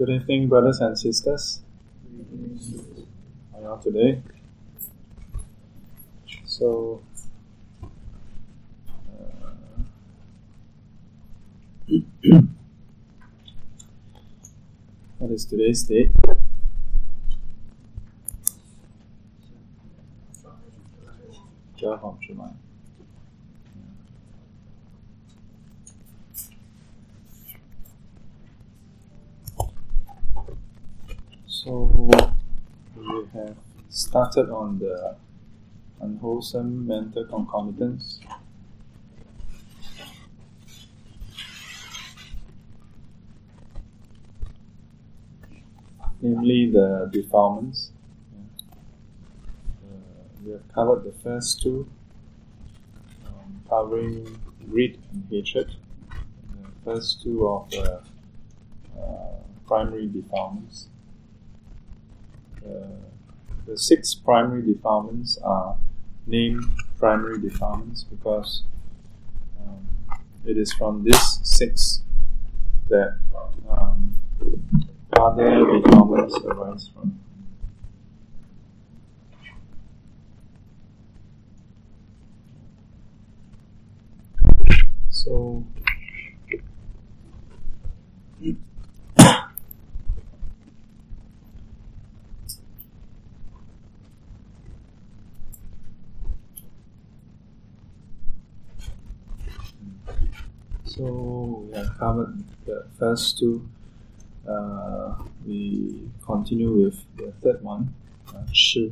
Good evening, brothers and sisters. How are you today? So, what is today's date? Ja Ham Shuman. So we have started on the unwholesome mental concomitants. Namely the defilements. We have covered the first two, covering greed and hatred. The first two of the primary defilements. The six primary defilements are named primary defilements because it is from these six that other defilements arise from. So we have covered the first two. We continue with the third one, Chi.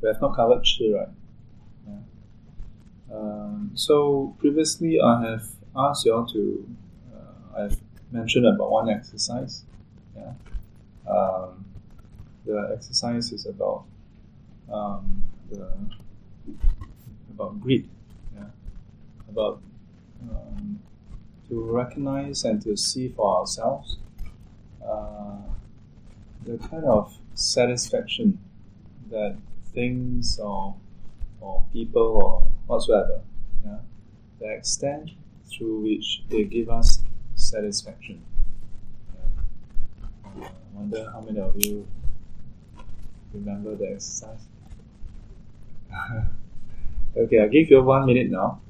We have not covered Chi, right? Yeah. So previously I have asked you all to, I have mentioned about one exercise. Yeah. The exercise is about about greed. Yeah. About to recognize and to see for ourselves the kind of satisfaction that things or people or whatsoever, yeah, the extent through which they give us satisfaction. Yeah. I wonder how many of you remember the exercise. Okay, I'll give you 1 minute now.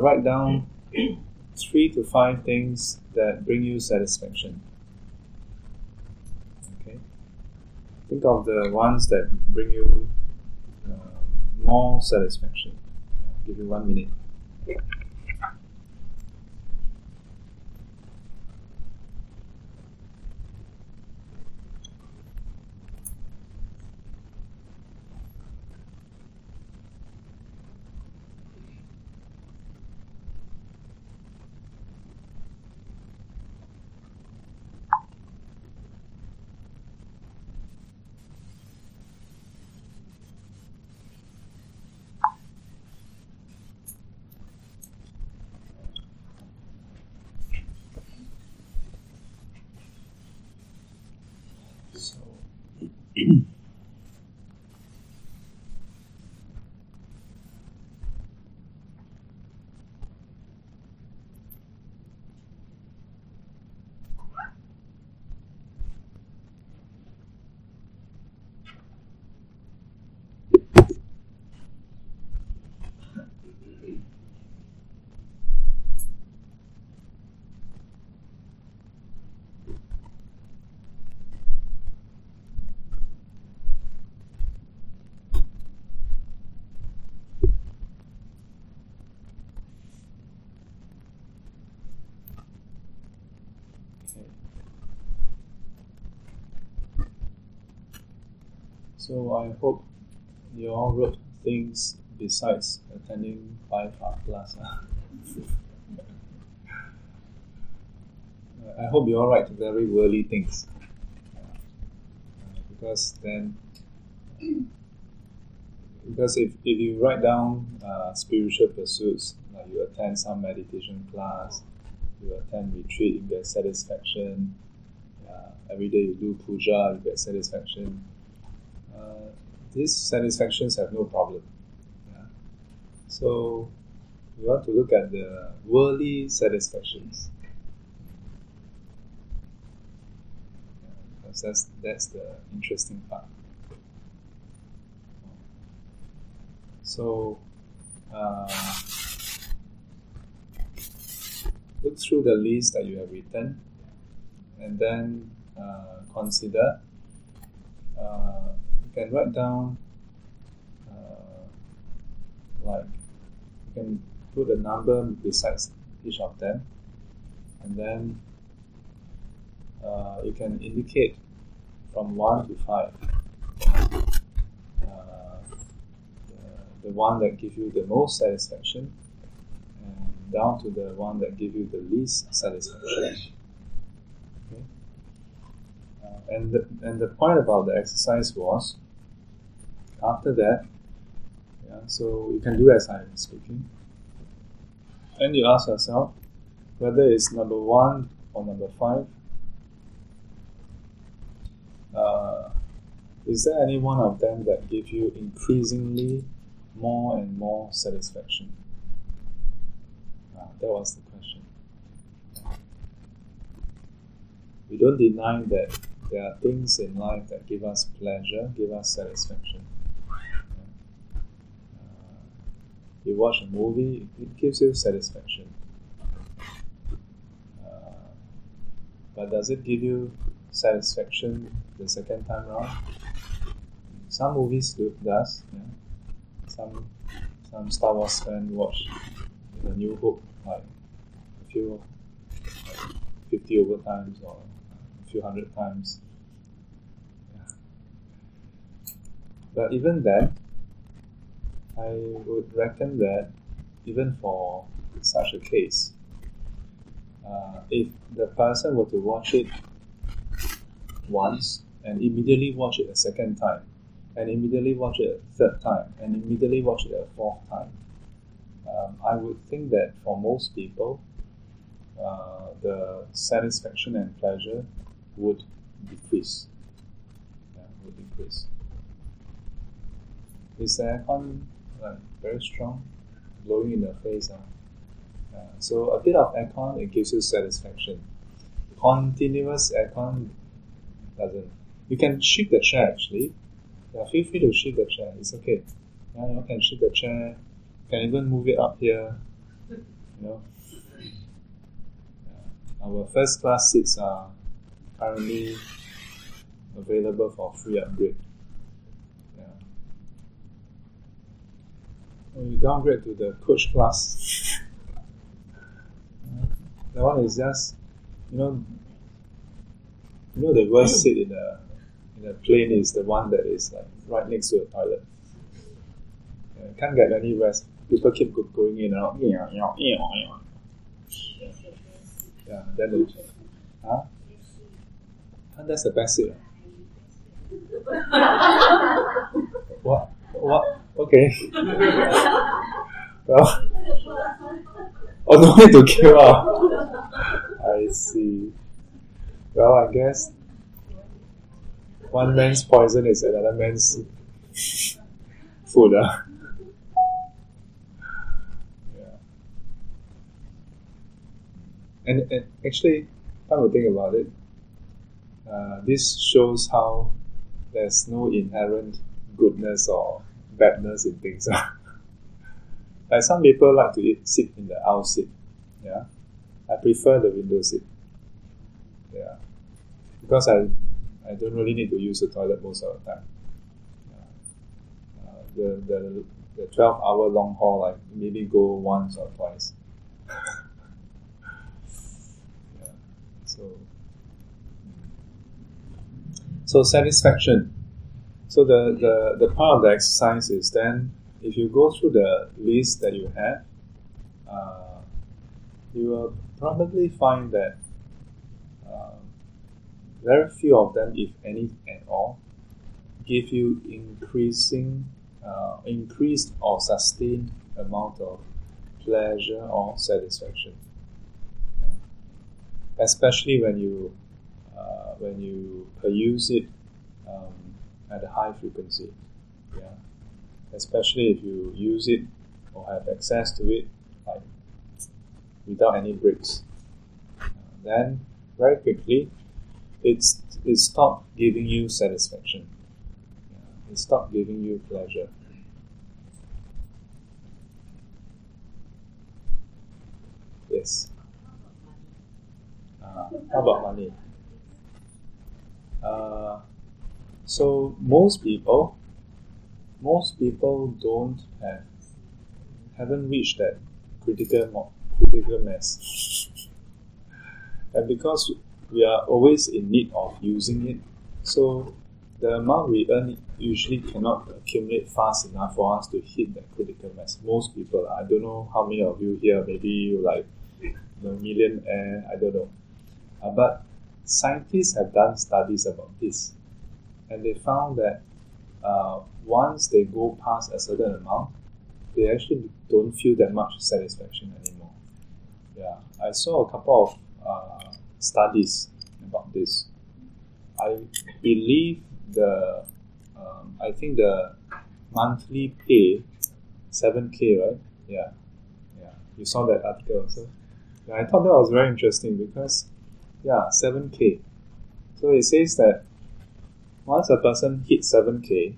Write down 3 to 5 things that bring you satisfaction. Okay. Think of the ones that bring you more satisfaction. I'll give you 1 minute. So I hope you all wrote things besides attending 5 art class. I hope you all write very worldly things, because if you write down spiritual pursuits, like you attend some meditation class, you attend retreat, you get satisfaction. Every day you do puja, you get satisfaction. These satisfactions have no problem. Yeah. So we want to look at the worldly satisfactions. sometimes. That's the interesting part. So, look through the list that you have written, and then consider. You can write down, like, you can put a number besides each of them, and then you can indicate from 1 to 5. The one that gives you the most satisfaction, and down to the one that gives you the least satisfaction. Okay. And the point about the exercise was, after that, so you can do as I'm speaking, and you ask yourself whether it's number 1 or number 5. Is there any one of them that gives you increasingly more and more satisfaction? That was the question. We don't deny that there are things in life that give us pleasure, give us satisfaction. You watch a movie, it gives you satisfaction. But does it give you satisfaction the second time round? Some movies do, does. Yeah. Some Star Wars fan watch The New Hope like a few, like 50 over times or a few hundred times. Yeah. But even then, I would reckon that even for such a case, if the person were to watch it once and immediately watch it a second time, and immediately watch it a third time, and immediately watch it a fourth time, I would think that for most people, the satisfaction and pleasure would decrease. Is the aircon very strong, blowing in the face? So a bit of aircon, it gives you satisfaction. Continuous aircon doesn't. You can shift the chair actually. Yeah, feel free to shift the chair. It's okay. Yeah, you can shift the chair. You can even move it up here. Our first class seats are currently available for free upgrade. When you downgrade to the coach class, that one is just, the worst seat in a plane is the one that is right next to the toilet. You can't get any rest. People keep going in and out. Yeah, that's the best seat. What? Okay. Well, no need to queue up. I see. Well, I guess one man's poison is another man's food. Yeah. And actually, I would think about it. This shows how there's no inherent goodness or badness in things. Like some people like to sit in the aisle seat. Yeah, I prefer the window seat. Yeah, because I don't really need to use the toilet most of the time. Yeah. The 12-hour long haul, maybe go once or twice. Yeah. So satisfaction. So the part of the exercise is then, if you go through the list that you have, you will probably find that very few of them, if any at all, give you increased or sustained amount of pleasure or satisfaction. Yeah. Especially when you peruse it at a high frequency, yeah. Especially if you use it or have access to it, without any breaks. Then very quickly, it's it stopped giving you satisfaction. It stopped giving you pleasure. Yes. How about money? So most people haven't reached that critical mass, and because we are always in need of using it, so the amount we earn usually cannot accumulate fast enough for us to hit that critical mass. Most people, I don't know how many of you here, maybe you like a millionaire, I don't know, but scientists have done studies about this, and they found that once they go past a certain amount, they actually don't feel that much satisfaction anymore. Yeah, I saw a couple of studies about this. I believe I think the monthly pay, 7K, right? Yeah. You saw that article also. Yeah, I thought that was very interesting because, 7K. So it says that once a person hits 7K,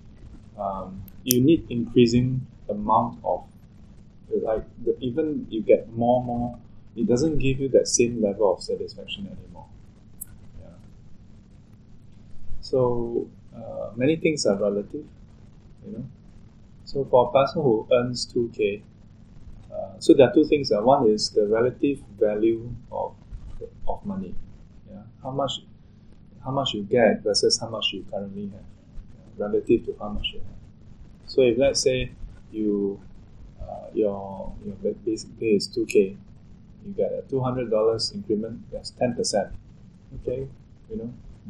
you need increasing amount of, even you get more, it doesn't give you that same level of satisfaction anymore. Yeah. So, many things are relative, So, for a person who earns 2K, so there are two things. One is the relative value of money. Yeah. How much you get versus how much you currently have, relative to how much you have. So if let's say your basic pay is 2K, you get a $200 increment, that's 10%. Okay,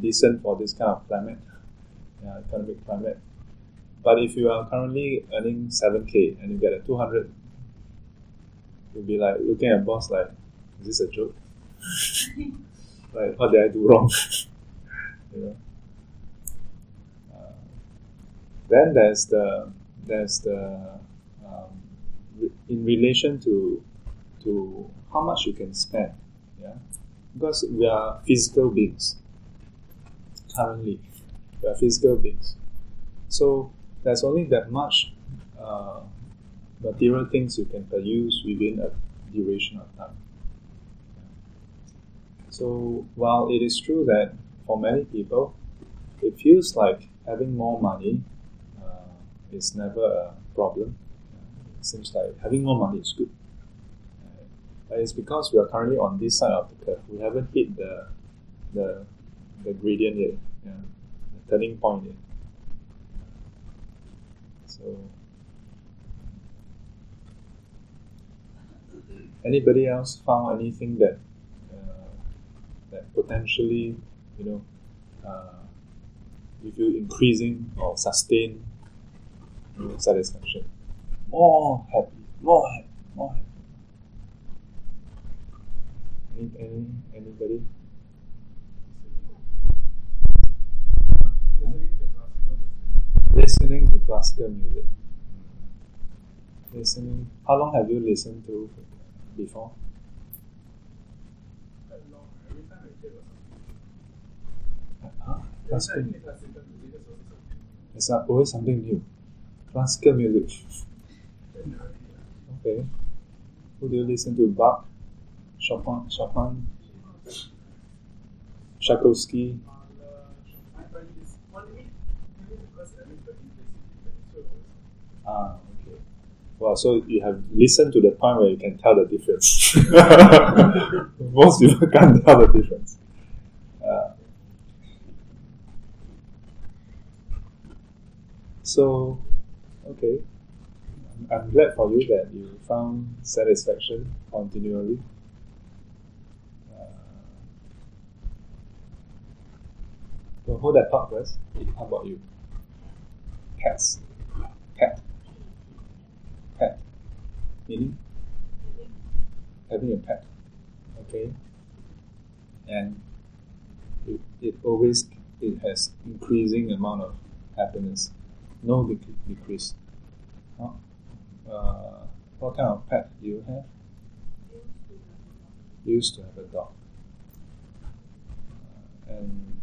decent for this kind of climate, economic climate. But if you are currently earning 7K and you get a 200, you'll be like looking at boss like, is this a joke? Like, what did I do wrong? Then there's the in relation to how much you can spend, because we are physical beings. Currently, we are physical beings, so there's only that much material things you can produce within a duration of time. So while it is true that for many people, it feels like having more money is never a problem. It seems like having more money is good. But it's because we are currently on this side of the curve. We haven't hit the gradient yet, the turning point yet. So, anybody else found anything that that potentially, if you increasing or sustain satisfaction, more happy. Anybody? Listening to classical music. Listening. How long have you listened to before? Quite long. Every time I play classical music, it's always something new. Classical music. Okay. Who do you listen to? Bach? Chopin, Tchaikovsky. Okay. Well, so you have listened to the point where you can tell the difference. Most people can't tell the difference. So, okay. I'm glad for you that you found satisfaction continually. So hold that thought first. How about you? Pets. Pet. Meaning? Having a pet. Okay. And it has increasing amount of happiness. No decrease. Huh? What kind of pet do you have? Used to have a dog. And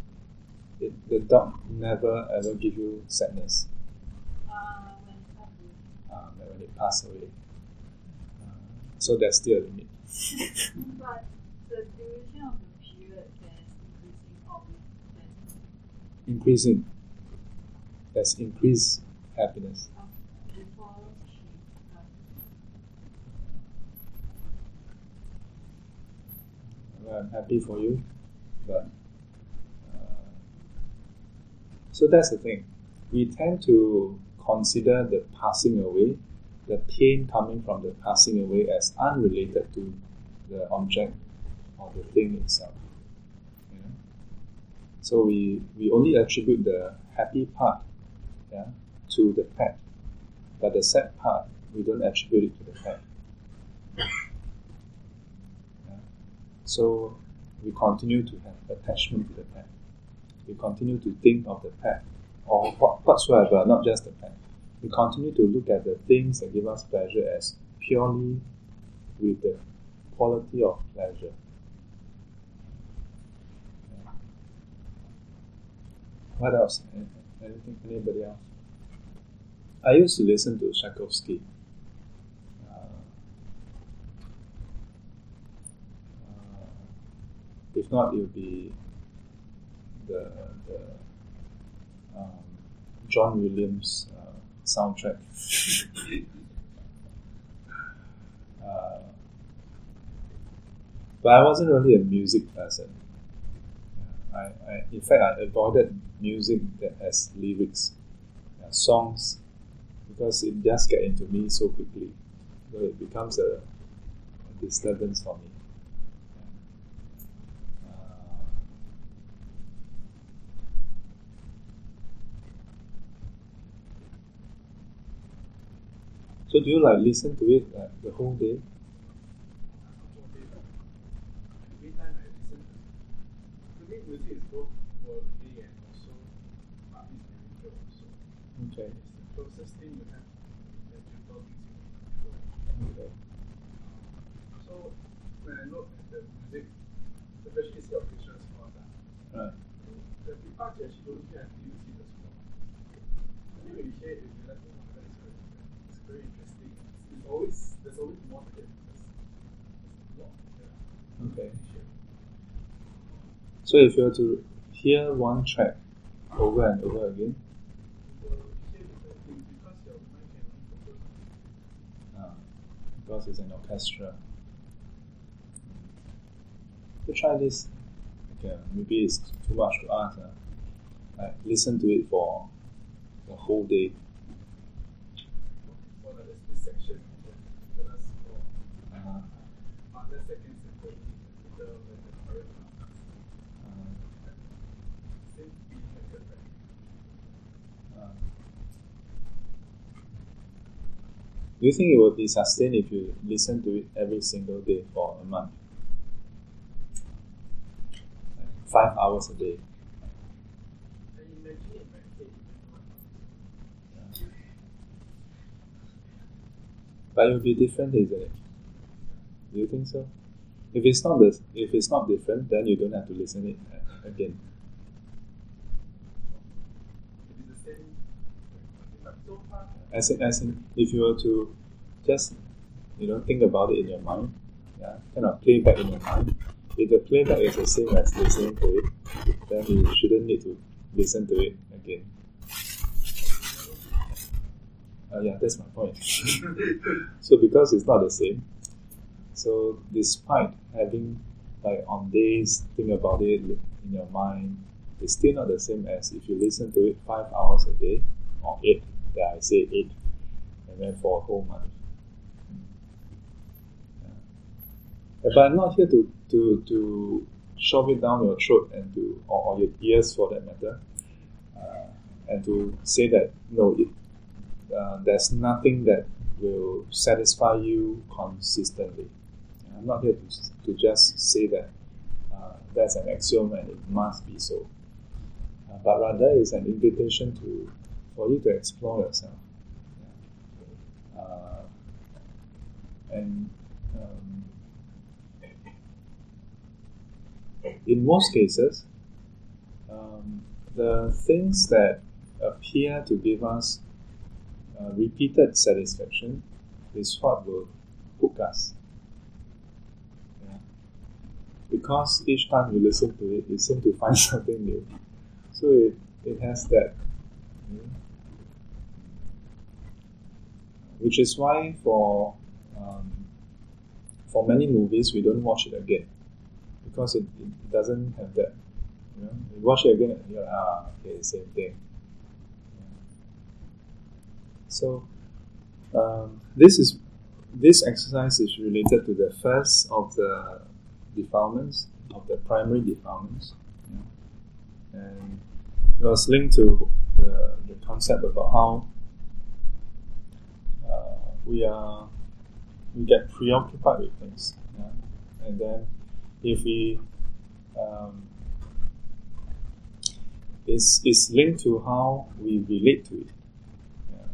the dog never ever give you sadness. When they pass away. So there's still a limit. But the duration of the period that's increasing. That's increased happiness. Well, I'm happy for you, but so that's the thing. We tend to consider the passing away, the pain coming from the passing away, as unrelated to the object or the thing itself. Yeah? So we only attribute the happy part to the pet, but the sad part we don't attribute it to the pet. Yeah? So we continue to have attachment to the pet. We continue to think of the pet, or whatsoever, not just the pet. We continue to look at the things that give us pleasure as purely with the quality of pleasure. Yeah. What else? Anything? Anybody else? I used to listen to Tchaikovsky. If not, it would be the John Williams soundtrack. But I wasn't really a music person. In fact, I avoided music that has lyrics, songs, because it just gets into me so quickly. So it becomes a disturbance for me. So do you listen to it the whole day? Every time I listen to it, music is both worldly and also partly spiritual also. Okay. It's the closest thing you have to spiritual music. Okay. So when I look at the music, especially it's your Christian scores, right. The people actually don't care if you see the score. I think when you share it with you, it's very interesting. There's always more to it. Okay. So if you were to hear one track over and over again? Because it's an orchestra. So try this. Okay, maybe it's too much to ask. Like listen to it for the whole day. Do you think it will be sustained if you listen to it every single day for a month? 5 hours a day. But it will be different, isn't it? Do you think so? If it's not different, then you don't have to listen it again. As in, if you were to just think about it in your mind, kind of play back in your mind. If the playback is the same as listening to it, then you shouldn't need to listen to it again. Yeah, that's my point. So because it's not the same, so despite having on days think about it in your mind, it's still not the same as if you listen to it 5 hours a day or 8. Yeah, I say 8, and then for a whole month. Yeah. But I'm not here to shove it down your throat and or your ears for that matter, and to say that no, there's nothing that will satisfy you consistently. I'm not here to just say that that's an axiom and it must be so, but rather it's an invitation for you to explore yourself. Yeah. In most cases, the things that appear to give us repeated satisfaction is what will hook us. Yeah. Because each time you listen to it, you seem to find something new. So it has that. You know, which is why for many movies we don't watch it again. Because it doesn't have that. You know, you watch it again and you're like, okay, same thing. So this exercise is related to the first of the defilements, of the primary defilements, yeah. And it was linked to the concept about how we get preoccupied with things, yeah. And then if we it's linked to how we relate to it.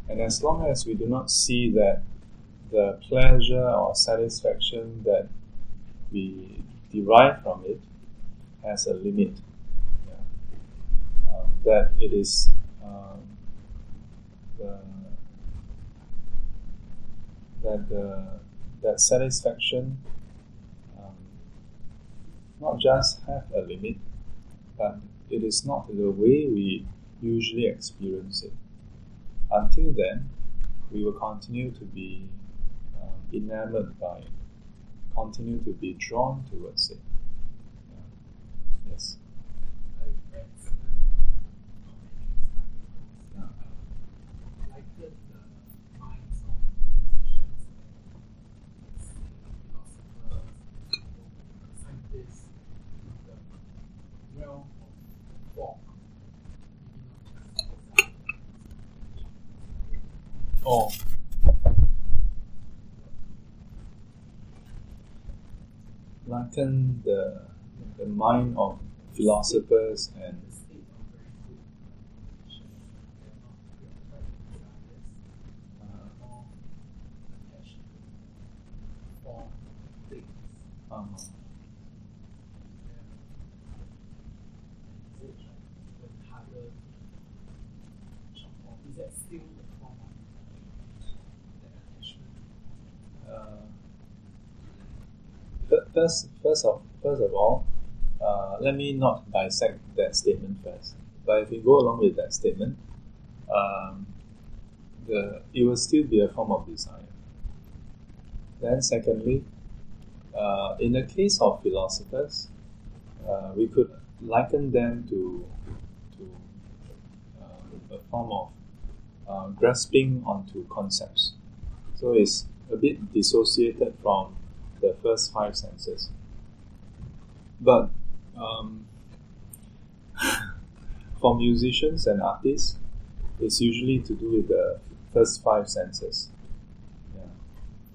And as long as we do not see that the pleasure or satisfaction that we derive from it has a limit, yeah. That it is that satisfaction not just have a limit, but it is not the way we usually experience it. Until then, we will continue to be enamored by it, continue to be drawn towards it. Yeah. Yes? Oh. Lighten the mind of philosophers and First of all, let me not dissect that statement first. But if we go along with that statement, it will still be a form of desire. Then secondly, in the case of philosophers, we could liken them to a form of grasping onto concepts. So it's a bit dissociated from the first five senses. But for musicians and artists, it's usually to do with the first five senses. Yeah.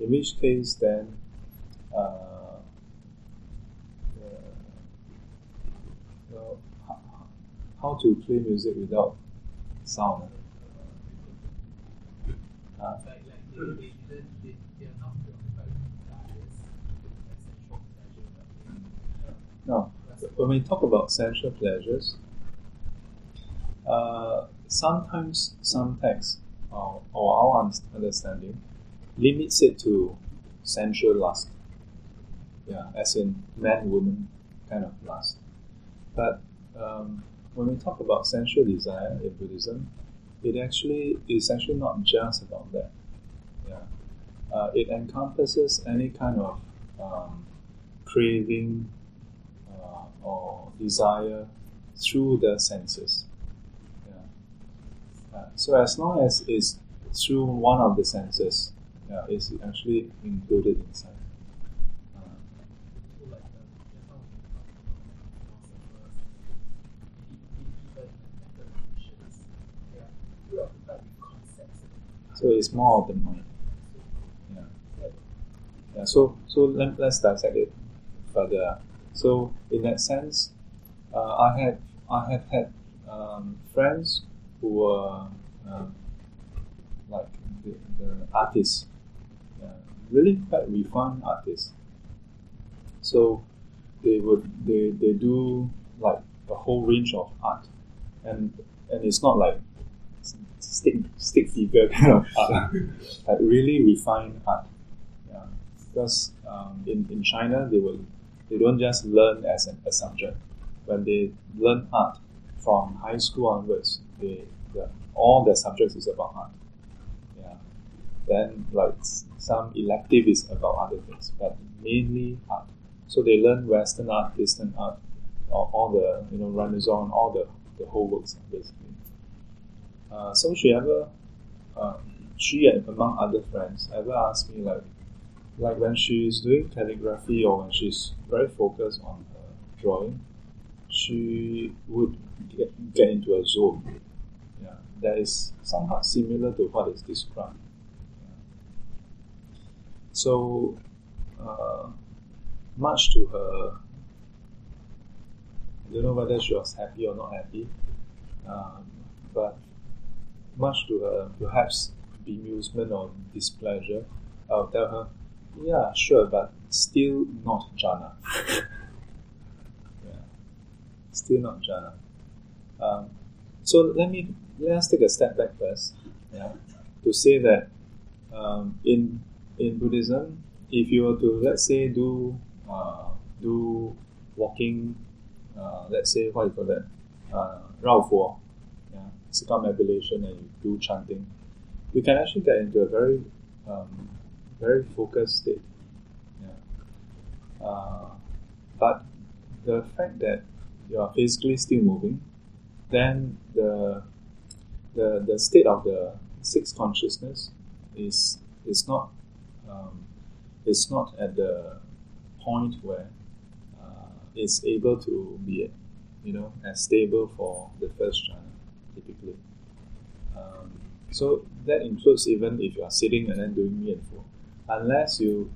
In which case then, how to play music without sound? Now, when we talk about sensual pleasures, sometimes some texts or our understanding limits it to sensual lust, yeah, as in man-woman kind of lust. But when we talk about sensual desire in Buddhism, it actually is actually not just about that. Yeah, it encompasses any kind of craving or desire through the senses. Yeah. So as long as it's through one of the senses, yeah, it's actually included inside. So it's more of the mind. Yeah. Yeah. So let's dissect it further. So in that sense, I have had friends who were like the artists, really quite refined artists. So they do like a whole range of art, and it's not like stick figure kind of art, like really refined art. Yeah. Because in China they don't just learn as a subject. When they learn art from high school onwards, all their subjects is about art. Yeah. Then like some elective is about other things, but mainly art. So they learn Western art, Eastern art, all the Renaissance, all the whole works basically. So she and among other friends ever asked me like when she's doing calligraphy or when she's very focused on her drawing, she would get into a zone. Yeah, that is somewhat similar to what is described. Yeah. So, much to her, I don't know whether she was happy or not happy, but much to her perhaps bemusement or displeasure, I'll tell her, yeah, sure, but still not jhana. Yeah. Still not jhana. So let us take a step back first, yeah, to say that in Buddhism, if you were to, let's say, do walking, let's say, what do you call that, Rao Fo, circumambulation, and you do chanting, you can actually get into a very very focused state. Yeah. But the fact that you are physically still moving, then the state of the sixth consciousness is not at the point where it's able to be as stable for the first jhana typically. So that includes even if you are sitting and then doing mi and fo, unless you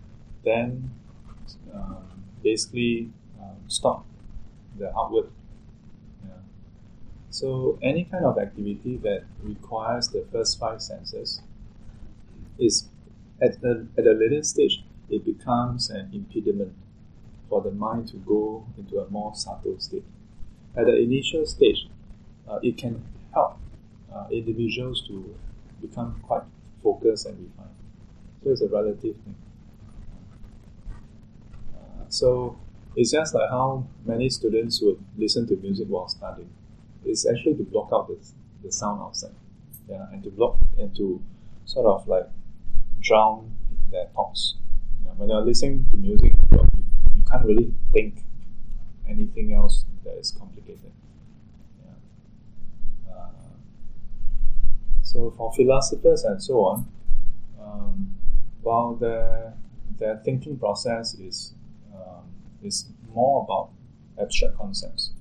then stop the outward. Yeah. So any kind of activity that requires the first five senses is at a later stage it becomes an impediment for the mind to go into a more subtle state. At the initial stage, it can help individuals to become quite focused and refined. So it's a relative thing. So it's just like how many students would listen to music while studying. It's actually to block out the sound outside, yeah, and to block and to sort of like drown their thoughts. Yeah, when you're listening to music, you can't really think anything else that is complicated. So for philosophers and so on, while their thinking process is more about abstract concepts,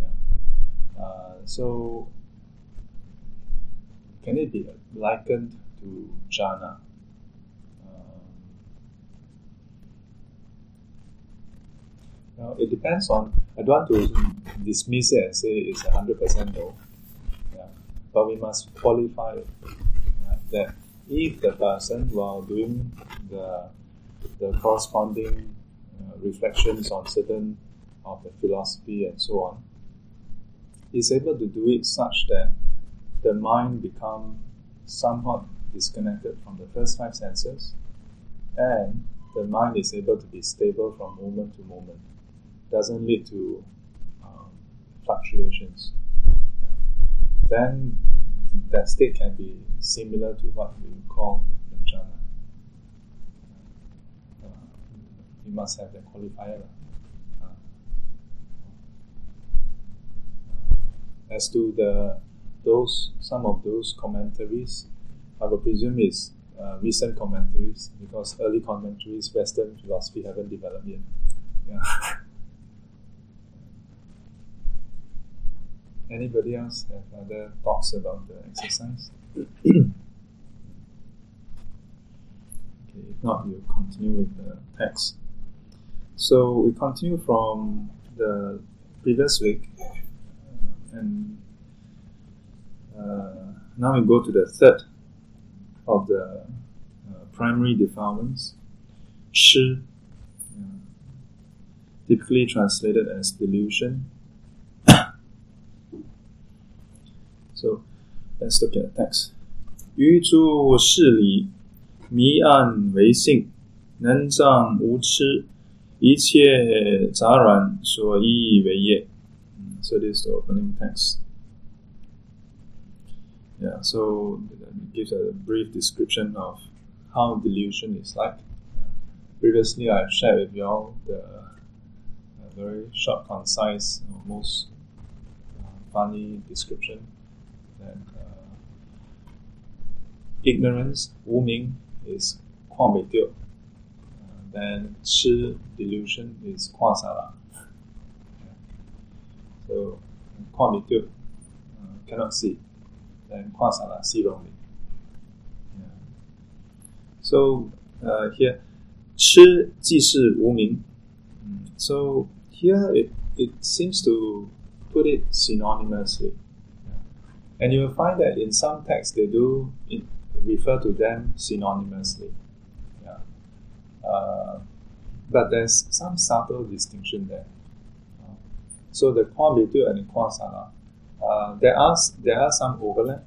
yeah. So can it be likened to jhana? Now it depends on. I don't want to dismiss it and say it's 100% no. But we must qualify it, that if the person while doing the corresponding reflections on certain of the philosophy and so on, is able to do it such that the mind becomes somewhat disconnected from the first five senses, and the mind is able to be stable from moment to moment, doesn't lead to fluctuations. Then that state can be similar to what we call jhana. You must have the qualifier. As to some of those commentaries, I would presume is recent commentaries, because early commentaries, Western philosophy haven't developed yet. Yeah. Anybody else have other thoughts about the exercise? Okay, if not, we'll continue with the text. So we continue from the previous week, and now we go to the third of the primary defilements, shi, typically translated as delusion. Let's look at the text. 于诸事理 弥暗为性 能障无痴 一切杂染 所依为业 So this is the opening text. Yeah, so it gives a brief description of how delusion is like. Previously, I've shared with you all the very short, concise, almost funny description that ignorance, wu ming, is kwa mei teo. Then shi, delusion, is kwa sara. So kwa mei teo, cannot see. Then kwa sara, see wrongly. So here, shi ji shi wu ming. So here it seems to put it synonymously. And you will find that in some texts they do refer to them synonymously. Yeah. But there's some subtle distinction there. So the kwa bitu and the kwa sara, there are some overlap.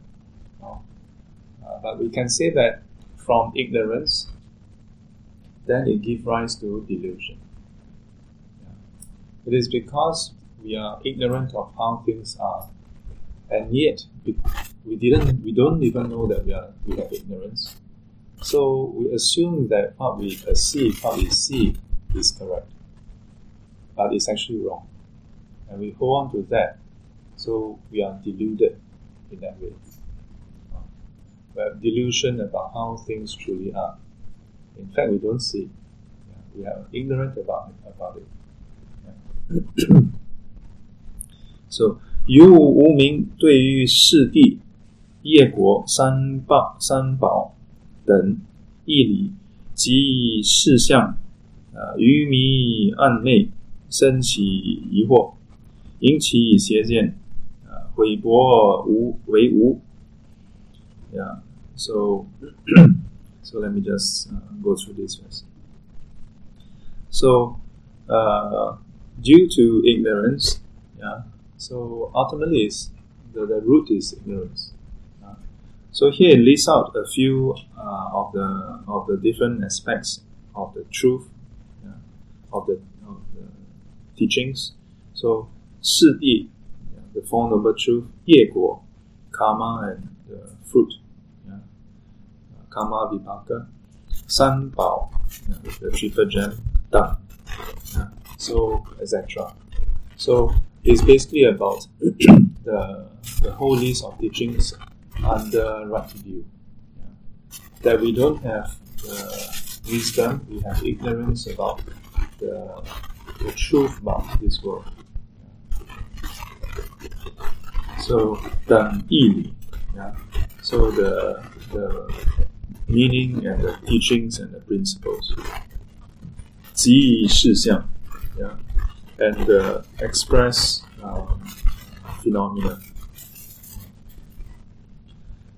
But we can say that from ignorance, then it gives rise to delusion. Yeah. It is because we are ignorant of how things are, and yet we don't even know that we have ignorance. So we assume that what we perceive, what we see, is correct, but it's actually wrong, and we hold on to that. So we are deluded in that way. We have delusion about how things truly are. In fact, we don't see. We are ignorant about it. Yeah. So, 于无明对于世地 业果 三宝 等义理 及事相 愚迷暗昧 生起疑惑 引起邪见 毁薄为无 Yeah, so let me just go through this first. So, due to ignorance, yeah. So ultimately, the root is ignorance. So here it lists out a few of the different aspects of the truth, of the teachings. So 四谛, the Four Noble Truths, 业果, karma and the fruit, karma vipaka, 三宝, the triple gem, 道, so etc. So it's basically about the whole list of teachings under right view. Yeah. That we don't have wisdom, we have ignorance about the truth about this world. Yeah. So, 等义理, yeah. So the meaning and the teachings and the principles. 即以事相, yeah. And the express phenomena.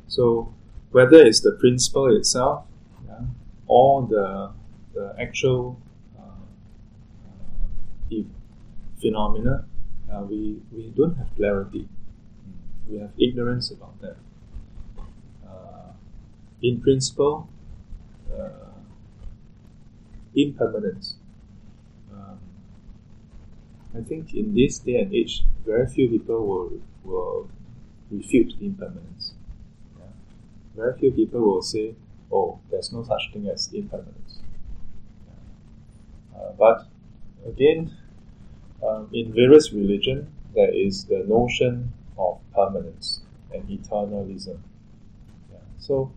So whether it's the principle itself, yeah, or the actual phenomena, we don't have clarity. We have ignorance about that. In principle, impermanence. I think in this day and age, very few people will refute impermanence. Yeah. Very few people will say, "Oh, there's no such thing as impermanence." Yeah. But again, in various religions, there is the notion of permanence and eternalism. Yeah. So,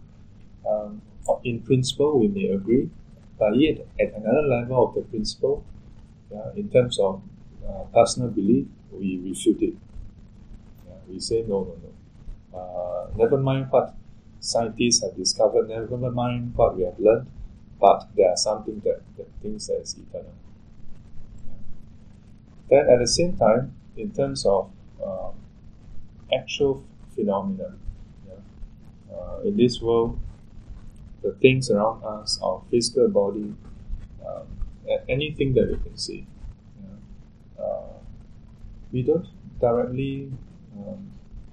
in principle, we may agree, but yet at another level of the principle, yeah, in terms of personal belief, we refute it. Yeah, we say no. Never mind what scientists have discovered, never mind what we have learned, but there are something that things that is eternal. Yeah. Then at the same time, in terms of actual phenomena, yeah, in this world, the things around us, our physical body, anything that we can see, we don't directly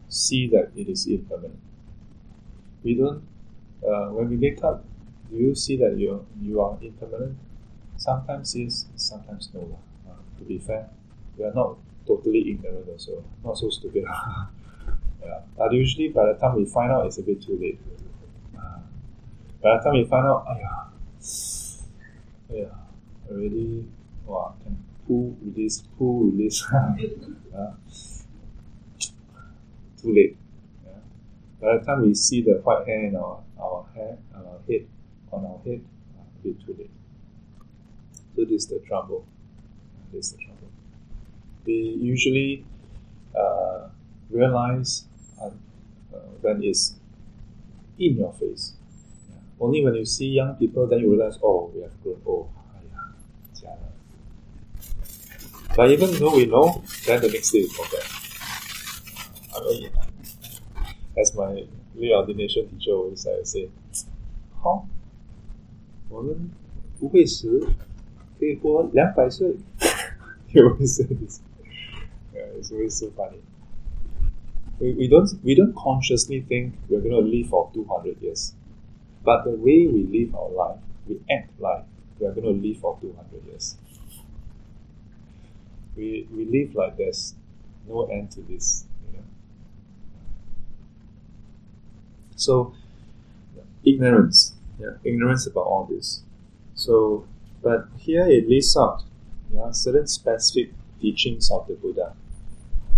see that it is impermanent. we don't, when we wake up, do you see that you are impermanent? Sometimes yes, sometimes no. To be fair, we are not totally ignorant also, not so stupid. Yeah. But usually by the time we find out, it's a bit too late. By the time we find out, already, wow, can pull, release. Too late. Yeah. By the time we see the white hair in our head, a bit too late. So this is the trouble. We usually realize when it's in your face. Yeah. Only when you see young people, then you realize, oh, we have grown old. But even though we know, then the next day we forget. As my reordination teacher always said, how? 我们不会死，可以活200岁. He always said this. Yeah, it's always so funny. We don't consciously think we're going to live for 200 years. But the way we live our life, we act like we're going to live for 200 years. We live like there's no end to this. You know? So, ignorance. Yeah, ignorance about all this. So, but here it lists out certain specific teachings of the Buddha.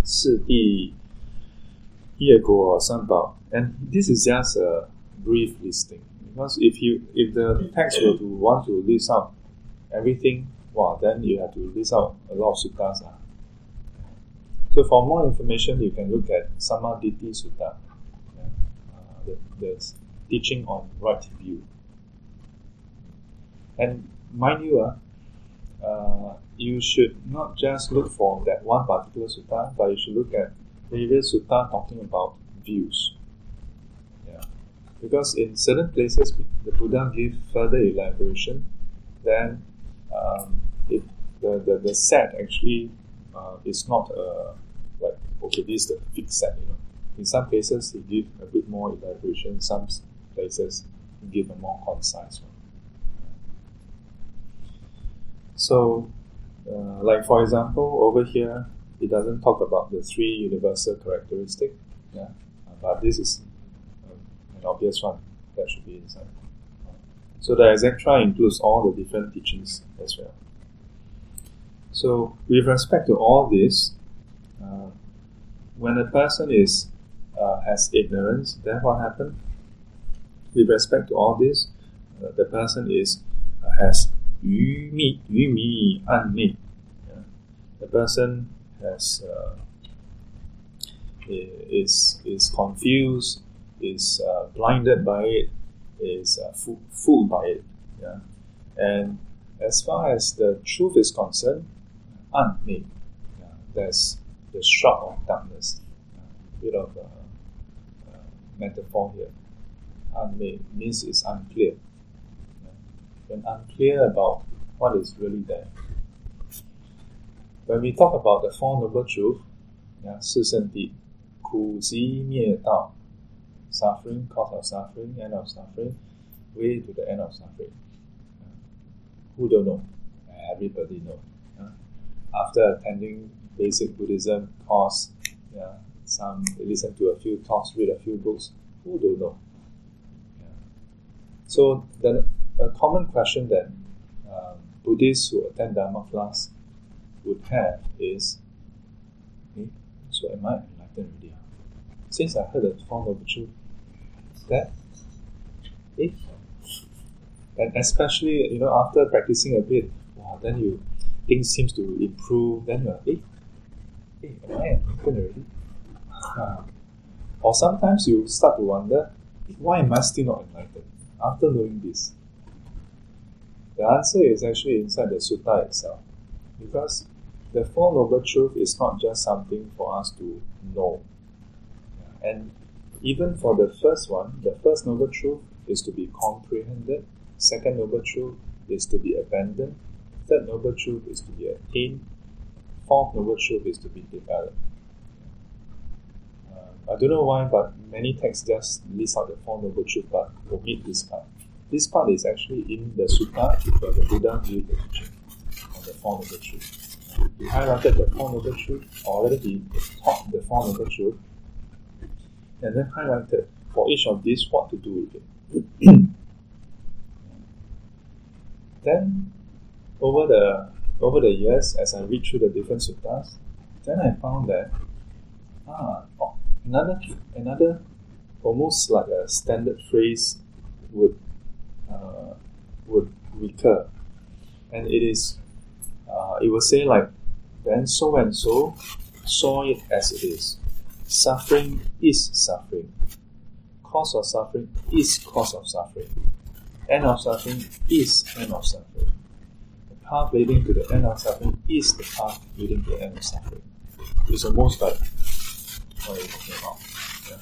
四谛、业果、三宝. And this is just a brief listing. Because if the text were to want to list out everything, wow, then you have to list out a lot of suttas. So for more information, you can look at Samaditi Sutta, the teaching on right view. And mind you, you should not just look for that one particular sutta, but you should look at various sutta talking about views. Yeah. Because in certain places, the Buddha gives further elaboration, then the set actually is not like, okay, this is the fixed set, you know. In some places, he gives a bit more elaboration. Some places, he gives a more concise one. So, like for example, over here, it doesn't talk about the 3 universal characteristics, but this is an obvious one that should be inside. So the Exactra includes all the different teachings as well. So with respect to all this, when a person is has ignorance, then what happens? With respect to all this, the person is has yu mi an mi. The person has is confused, is blinded by it, is fooled by it. Yeah? And as far as the truth is concerned, unmade, there's the shroud of darkness. A bit of metaphor here. Unmade means it's unclear. When unclear about what is really there. When we talk about the 4 Noble Truths, 四圣谛, 苦集灭道, suffering, cause of suffering, end of suffering, way to the end of suffering. Who don't know? Everybody knows. After attending basic Buddhism course, some listen to a few talks, read a few books. Who don't know? So a common question that Buddhists who attend Dharma class would have is, okay, so am I enlightened already? Since I heard the 4 Noble Truths, and especially after practicing a bit, then things seems to improve. Then you're am I enlightened already? Or sometimes you start to wonder, why am I still not enlightened after knowing this? The answer is actually inside the sutta itself, because the 4 Noble Truths is not just something for us to know. And even for the first one, the first Noble Truth is to be comprehended, second Noble Truth is to be abandoned, third Noble Truth is to be attained, fourth Noble Truth is to be developed. I don't know why, but many texts just list out the Four Noble Truths, but omit this part. This part is actually in the Sutta, where the Buddha viewed the teaching on the Four Noble Truths. He highlighted the Four Noble Truths, or rather he taught the Four Noble Truths, and then highlighted for each of these what to do with it. Then, over the years, as I read through the different suttas, then I found that another almost like a standard phrase would recur, and it is it will say like, then so and so saw it as it is. Suffering is suffering. Cause of suffering is cause of suffering. End of suffering is end of suffering. The path leading to the end of suffering is the path leading to the end of suffering. It's almost like what are you talking about? Yeah.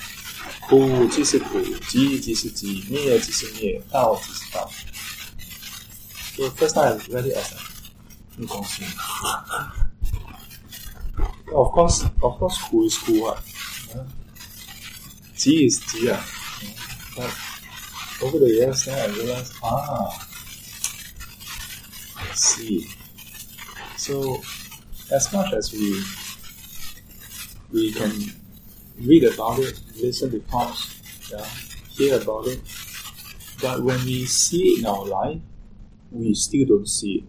苦即是苦,集即是集, 灭即是灭, 道即是道. So first time I read it as a new concept. Of course, 苦 is 苦 ah. Yeah. 集 is 集 ah. Yeah. Over the years now I realized, I see. So as much as we can read about it, listen to talks, hear about it, but when we see it in our life, we still don't see it.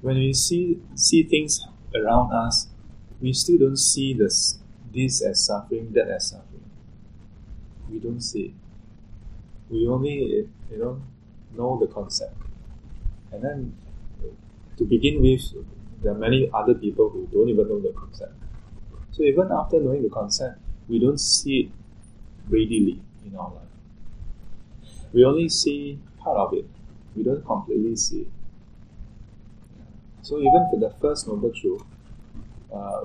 When we see things around us, we still don't see this as suffering, that as suffering. We don't see it. We only know the concept. And then, to begin with, there are many other people who don't even know the concept. So even after knowing the concept, we don't see it readily in our life. We only see part of it. We don't completely see it. So even for the first Noble Truth,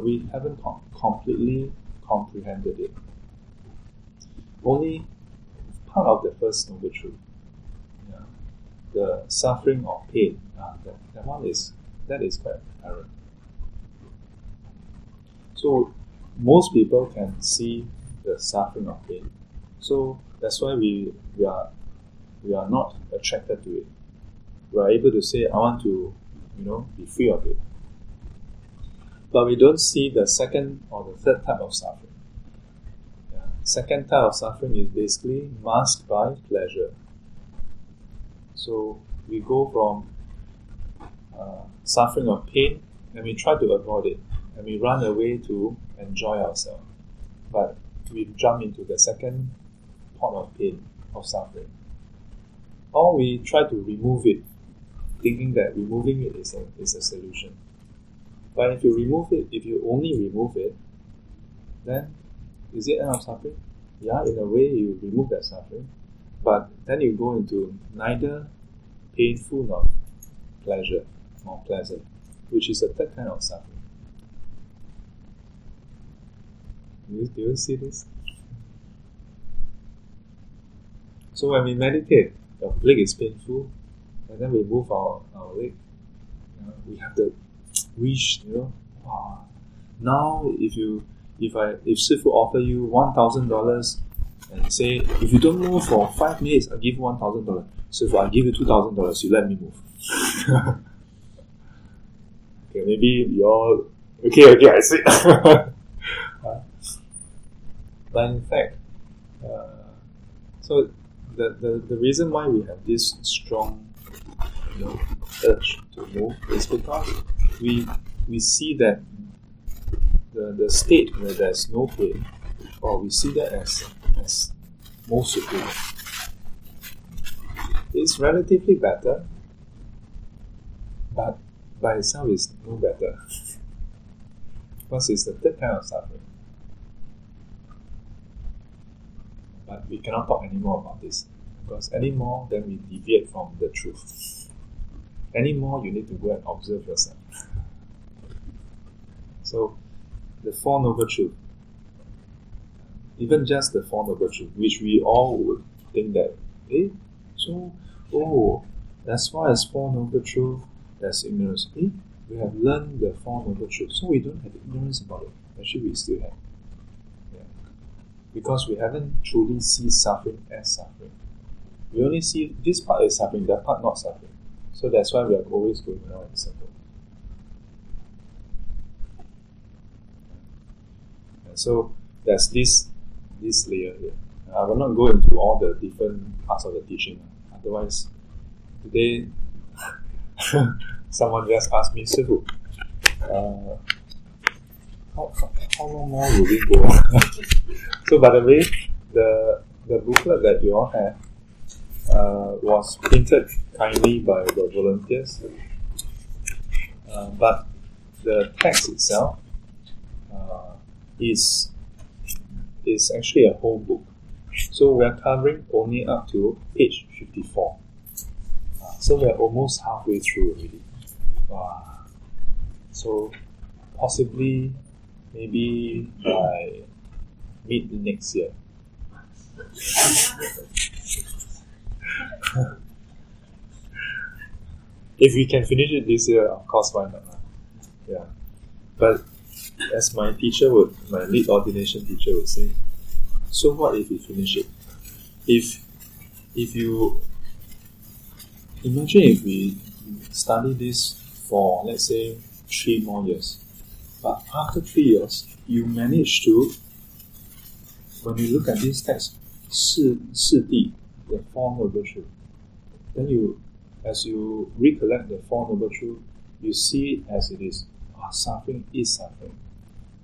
we haven't completely comprehended it. Only part of the first Noble Truth, the suffering or pain, that is quite apparent. So most people can see the suffering or pain. So that's why we are not attracted to it. We are able to say, I want to, be free of it. But we don't see the second or the third type of suffering. Second type of suffering is basically masked by pleasure. So we go from suffering or pain, and we try to avoid it, and we run away to enjoy ourselves. But we jump into the second pot of pain, of suffering. Or we try to remove it, thinking that removing it is a solution. But if you only remove it, then is it end of suffering? Yeah, in a way you remove that suffering, but then you go into neither painful nor pleasure, nor pleasant, which is the third kind of suffering. Do you see this? So when we meditate, the leg is painful, and then we move our leg. We have the wish, now if Sifu offer you $1,000 and say, if you don't move for 5 minutes, I'll give you $1,000. Sifu, I'll give you $2,000, you let me move. Okay, maybe you're... Okay, I see. But in fact, so the reason why we have this strong urge to move is because we see that the state where there's no pain, or we see that as most superior. It's relatively better, but by itself it's no better. Because it's the third kind of suffering. But we cannot talk anymore about this. Because anymore, then we deviate from the truth. Anymore, you need to go and observe yourself. So, the Four Noble Truths, even just the Four Noble Truths, which we all would think that, as far as Four Noble Truths, there's ignorance. We have learned the Four Noble Truths, so we don't have ignorance about it. Actually, we still have. Yeah. Because we haven't truly seen suffering as suffering. We only see this part is suffering, that part not suffering. So that's why we are always going around in circles. And so there's this layer here. I will not go into all the different parts of the teaching. Otherwise, today, someone just asked me, Sifu, how long more will we go on? So by the way, the booklet that you all have was printed kindly by the volunteers. But the text itself is actually a whole book. So we are covering only up to page 54. So we are almost halfway through already. Wow. So possibly, maybe by mid next year. If we can finish it this year, of course, why not? Yeah. But as my lead ordination teacher would say, so what if we finish it? If you imagine if we study this for, let's say, 3 more years, but after 3 years, you manage to, when you look at this text, 四谛, the Four Noble Truths, then you, as you recollect the Four Noble Truths, you see it as it is. Suffering is suffering.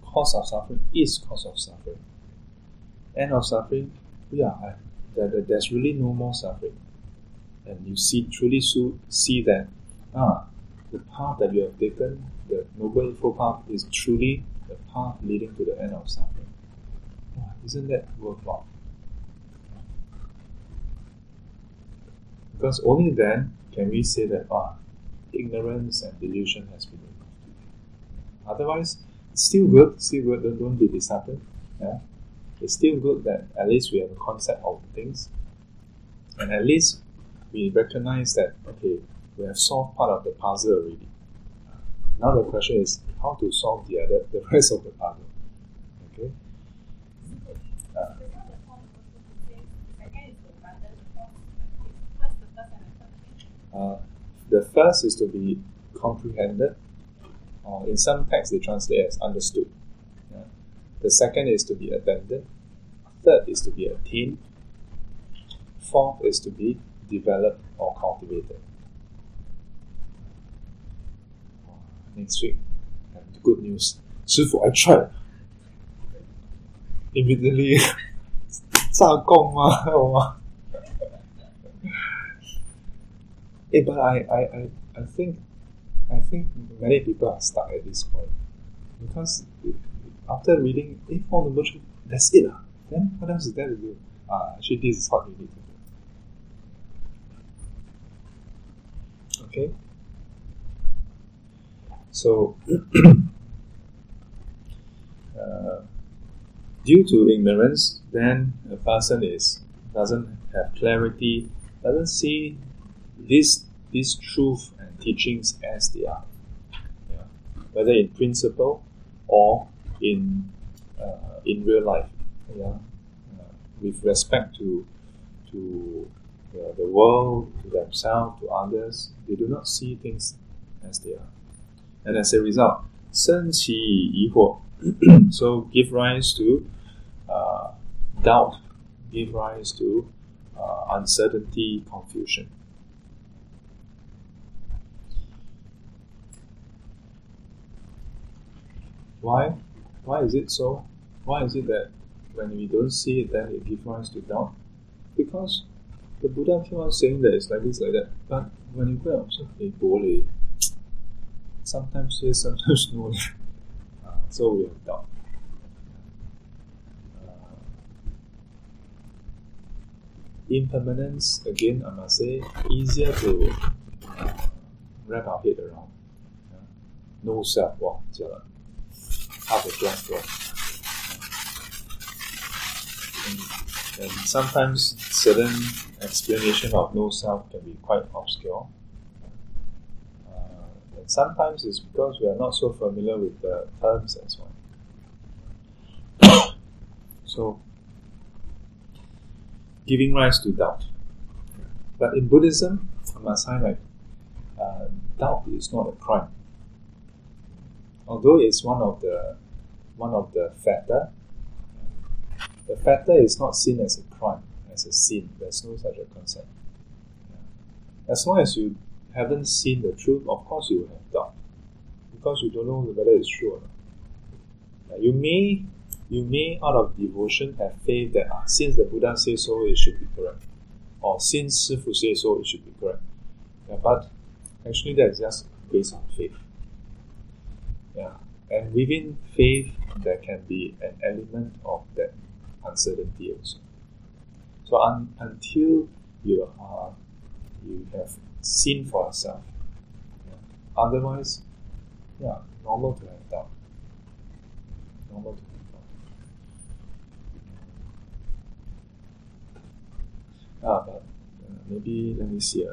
Cause of suffering is cause of suffering. End of suffering, there's really no more suffering. And you truly see that the path that you have taken, the Noble Eightfold Path, is truly the path leading to the end of suffering. Isn't that worthwhile? Because only then can we say that ignorance and delusion has been removed. Otherwise, it's still good, don't be disheartened. Yeah? It's still good that at least we have a concept of things, and at least we recognize that, okay, we have solved part of the puzzle already. Now the question is how to solve the rest of the puzzle. Okay? The first is to be comprehended, or in some texts they translate as understood. Yeah? The second is to be attended. Third is to be attained. Fourth is to be developed or cultivated. Next week, good news. Sifu, I tried. Immediately, but I think many people are stuck at this point, because after reading Four Noble Truths, that's it. Then what else is there to do? Actually, this is what we need to do. Okay? So, due to ignorance, then a person doesn't have clarity, doesn't see this truth and teachings as they are, yeah. Whether in principle or in real life, yeah. With respect to the world, to themselves, to others, they do not see things as they are, and as a result, 生起疑惑, so give rise to doubt, give rise to uncertainty, confusion. Why? Why is it so? Why is it that when we don't see it, then it gives rise to doubt? Because the Buddha kept on saying that it's like this, like that. But when you go and observe, sometimes yes, sometimes no. So we have doubt. Impermanence, again, I must say, easier to wrap our head around. No self, half a glass door. And sometimes certain explanation of no self can be quite obscure. And sometimes it's because we are not so familiar with the terms as well. So, giving rise to doubt. But in Buddhism, I must highlight, doubt is not a crime. Although it's one of the fetters, the fetter is not seen as a crime, as a sin. There's no such a concept. As long as you haven't seen the truth, of course you will have doubt, because you don't know whether it's true or not. You may out of devotion have faith that since the Buddha says so, it should be correct, or since Sifu says so, it should be correct. Yeah, but actually, that is just based on faith. Yeah, and within faith, there can be an element of that uncertainty also. So until you have seen for yourself, otherwise, normal to have doubt. Normal to have doubt. Maybe let me see.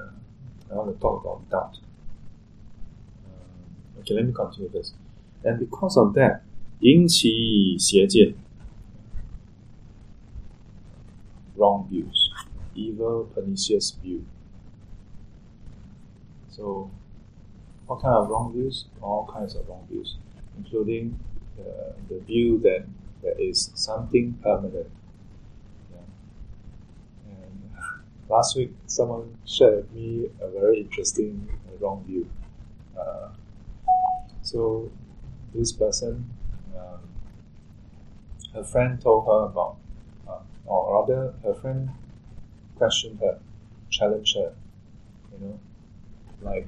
I want to talk about doubt. Okay, let me continue this. And because of that, 引起邪见, wrong views, evil, pernicious view. So, what kind of wrong views? All kinds of wrong views, including the view that there is something permanent. Yeah. And last week, someone shared with me a very interesting wrong view. So, this person, her friend told her about, or rather, her friend questioned her, challenged her, like,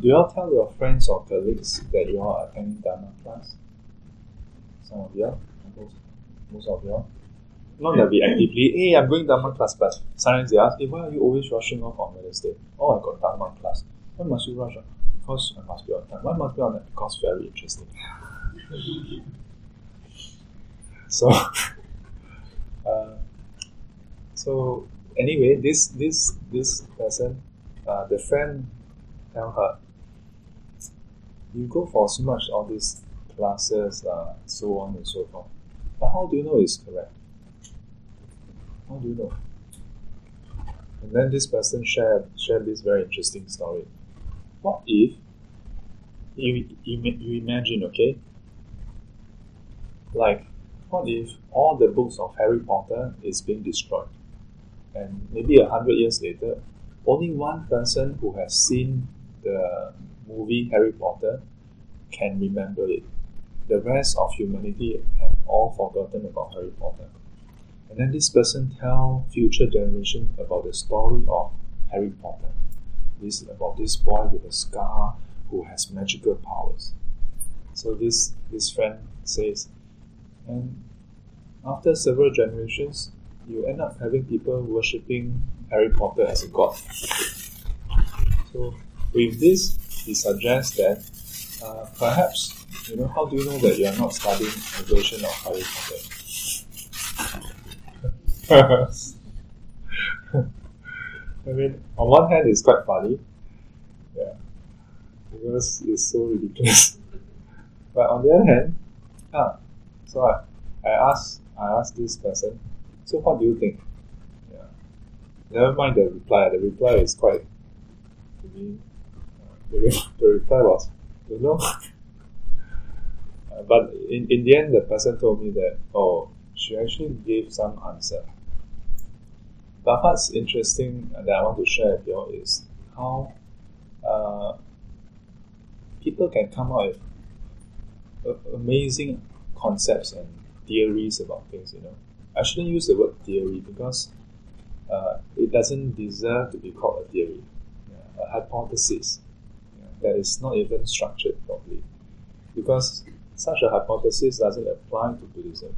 do you all tell your friends or colleagues that you are attending Dharma class? Some of you all, most of you all. Not that we actively, hey, I'm going Dharma class, but sometimes they ask, hey, why are you always rushing off on Wednesday? Oh, I got Dharma class. Why must you rush off? Because I must be on time. Why must be on that? Because very interesting. So, so anyway, this person, the friend, tell her, you go for so much all these classes, so on and so forth. But how do you know it's correct? How do you know? And then this person shared this very interesting story. What if you imagine, okay? Like, what if all the books of Harry Potter is being destroyed, and maybe 100 years later, only one person who has seen the movie Harry Potter can remember it. The rest of humanity have all forgotten about Harry Potter. And then this person tell future generation about the story of Harry Potter. This is about this boy with a scar who has magical powers. So this friend says, and after several generations, you end up having people worshipping Harry Potter as a god. So with this, he suggests that perhaps, how do you know that you are not studying a version of Harry Potter? I mean, on one hand, it's quite funny, because it's so ridiculous. But on the other hand, so I asked this person, so what do you think? Never mind the reply. The reply is quite. The reply was, you know. But in the end, the person told me that, oh, she actually gave some answer. But what's interesting that I want to share with you is how people can come out with amazing concepts and theories about things. I shouldn't use the word theory because it doesn't deserve to be called a theory, a hypothesis that is not even structured properly, because such a hypothesis doesn't apply to Buddhism.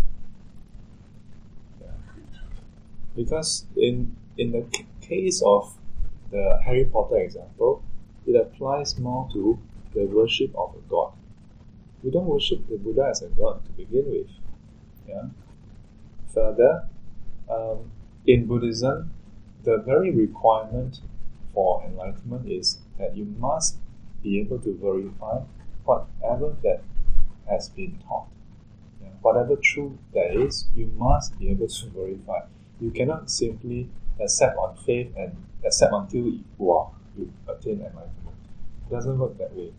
Because in the case of the Harry Potter example, it applies more to the worship of a god. We don't worship the Buddha as a god to begin with. Further, in Buddhism, the very requirement for enlightenment is that you must be able to verify whatever that has been taught. whatever truth there is, you must be able to verify. You cannot simply accept on faith and accept until you attain enlightenment. It doesn't work that way.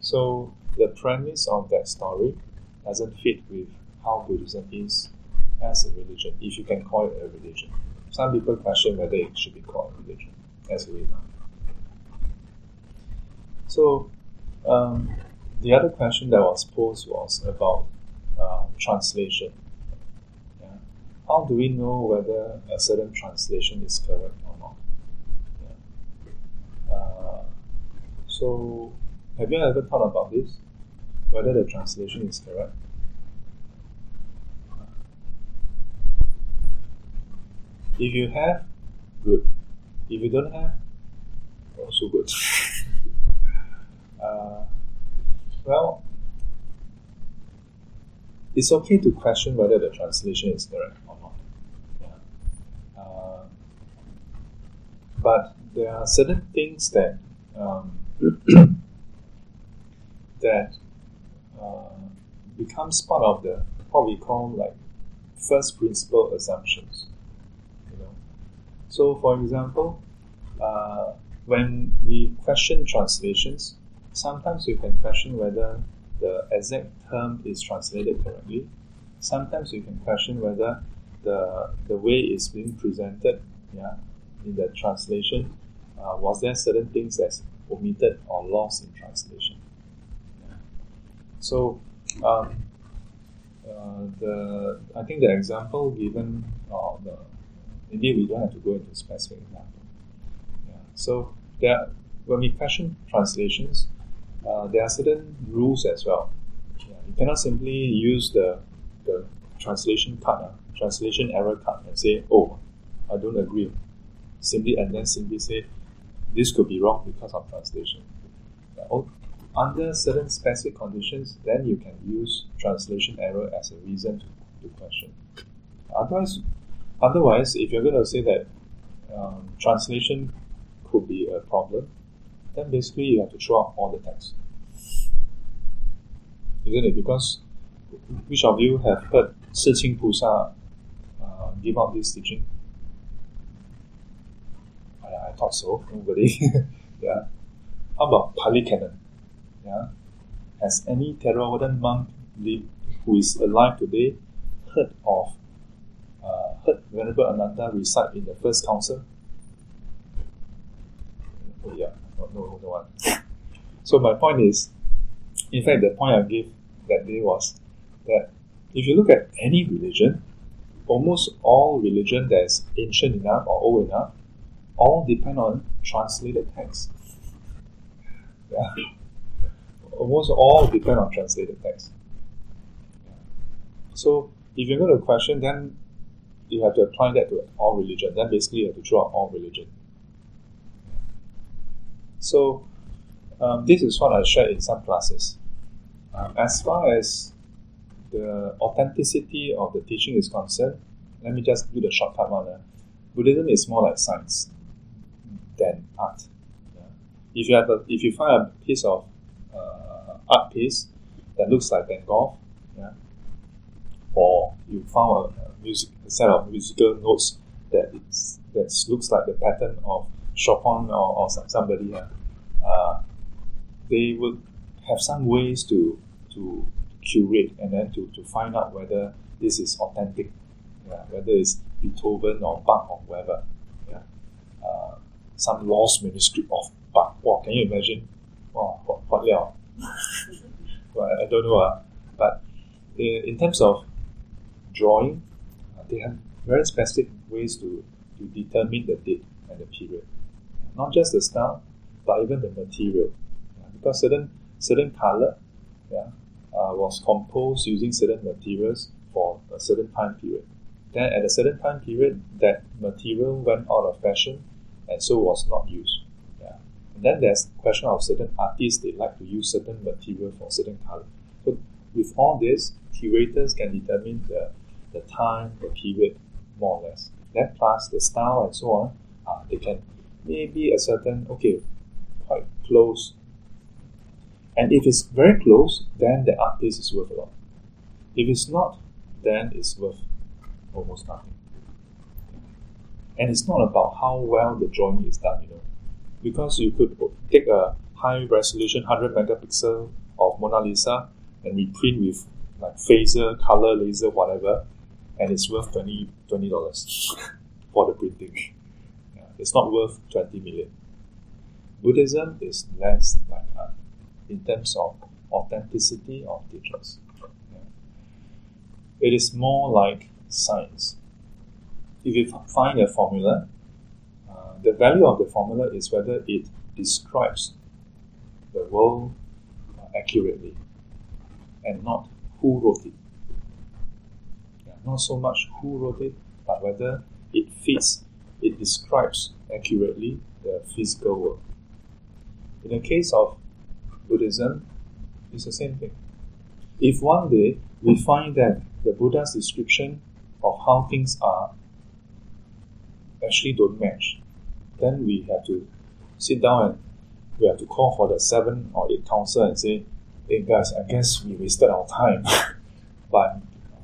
So the premise of that story doesn't fit with how Buddhism is as a religion, if you can call it a religion. Some people question whether it should be called a religion, as we know. So the other question that was posed was about translation. Yeah. How do we know whether a certain translation is correct or not? Yeah. So have you ever thought about this? Whether the translation is correct? If you have, good. If you don't have, also good. Well, it's okay to question whether the translation is correct or not. Yeah. But there are certain things that becomes part of the what we call like first principle assumptions. So, for example, when we question translations, sometimes you can question whether the exact term is translated correctly. Sometimes you can question whether the way it's being presented, in the translation, was there certain things that's omitted or lost in translation. Yeah. So, I think the example given or Indeed, we don't have to go into specific example. Yeah. So, when we question translations, there are certain rules as well. Yeah. You cannot simply use the translation error card and say, oh, I don't agree. Simply say, this could be wrong because of translation. Yeah. Under certain specific conditions, then you can use translation error as a reason to question. Otherwise, if you're going to say that translation could be a problem, then basically you have to throw out all the text. Isn't it? Because which of you have heard Siqing Pusa give out this teaching? I thought so. Nobody. Yeah. How about Pali Canon? Yeah. Has any Theravadan monk who is alive today heard of Venerable Ananda recite in the first council? Oh yeah, no one. So my point is, in fact the point I gave that day was that if you look at any religion, almost all religion that is ancient enough or old enough, all depend on translated texts. Yeah. Almost all depend on translated texts. So if you're going to question, then you have to apply that to all religion. Then basically you have to draw all religion. So, this is what I shared in some classes. As far as the authenticity of the teaching is concerned, let me just do the shortcut one. Buddhism is more like science than art. Yeah. If you find a piece of art piece that looks like Van Gogh, yeah, or you found a set of musical notes that looks like the pattern of Chopin or somebody, they would have some ways to curate and then to find out whether this is authentic, whether it's Beethoven or Bach or whoever. Yeah. Some lost manuscript of Bach. Wow, can you imagine? Wow, what yeah. Well, I don't know. But in terms of drawing, they have very specific ways to determine the date and the period. Not just the style, but even the material. Because certain colour was composed using certain materials for a certain time period. Then at a certain time period, that material went out of fashion and so was not used. Yeah. And then there's the question of certain artists, they like to use certain material for certain colour. So with all this, curators can determine the time, the period, more or less. Then plus the style and so on, they can maybe ascertain, quite close. And if it's very close, then the art piece is worth a lot. If it's not, then it's worth almost nothing. And it's not about how well the drawing is done, you know. Because you could take a high-resolution 100-megapixel of Mona Lisa and reprint with like phaser, color, laser, whatever, and it's worth $20 for the printing. Yeah, it's not worth $20 million. Buddhism is less like that in terms of authenticity of teachers. Yeah. It is more like science. If you find a formula, the value of the formula is whether it describes the world accurately and not who wrote it. Yeah, not so much who wrote it, but whether it fits, it describes accurately the physical world. In the case of Buddhism, it's the same thing. If one day we find that the Buddha's description of how things are actually don't match, then we have to sit down and we have to call for the 7 or 8 counsel and say, "Hey guys, I guess we wasted our time, but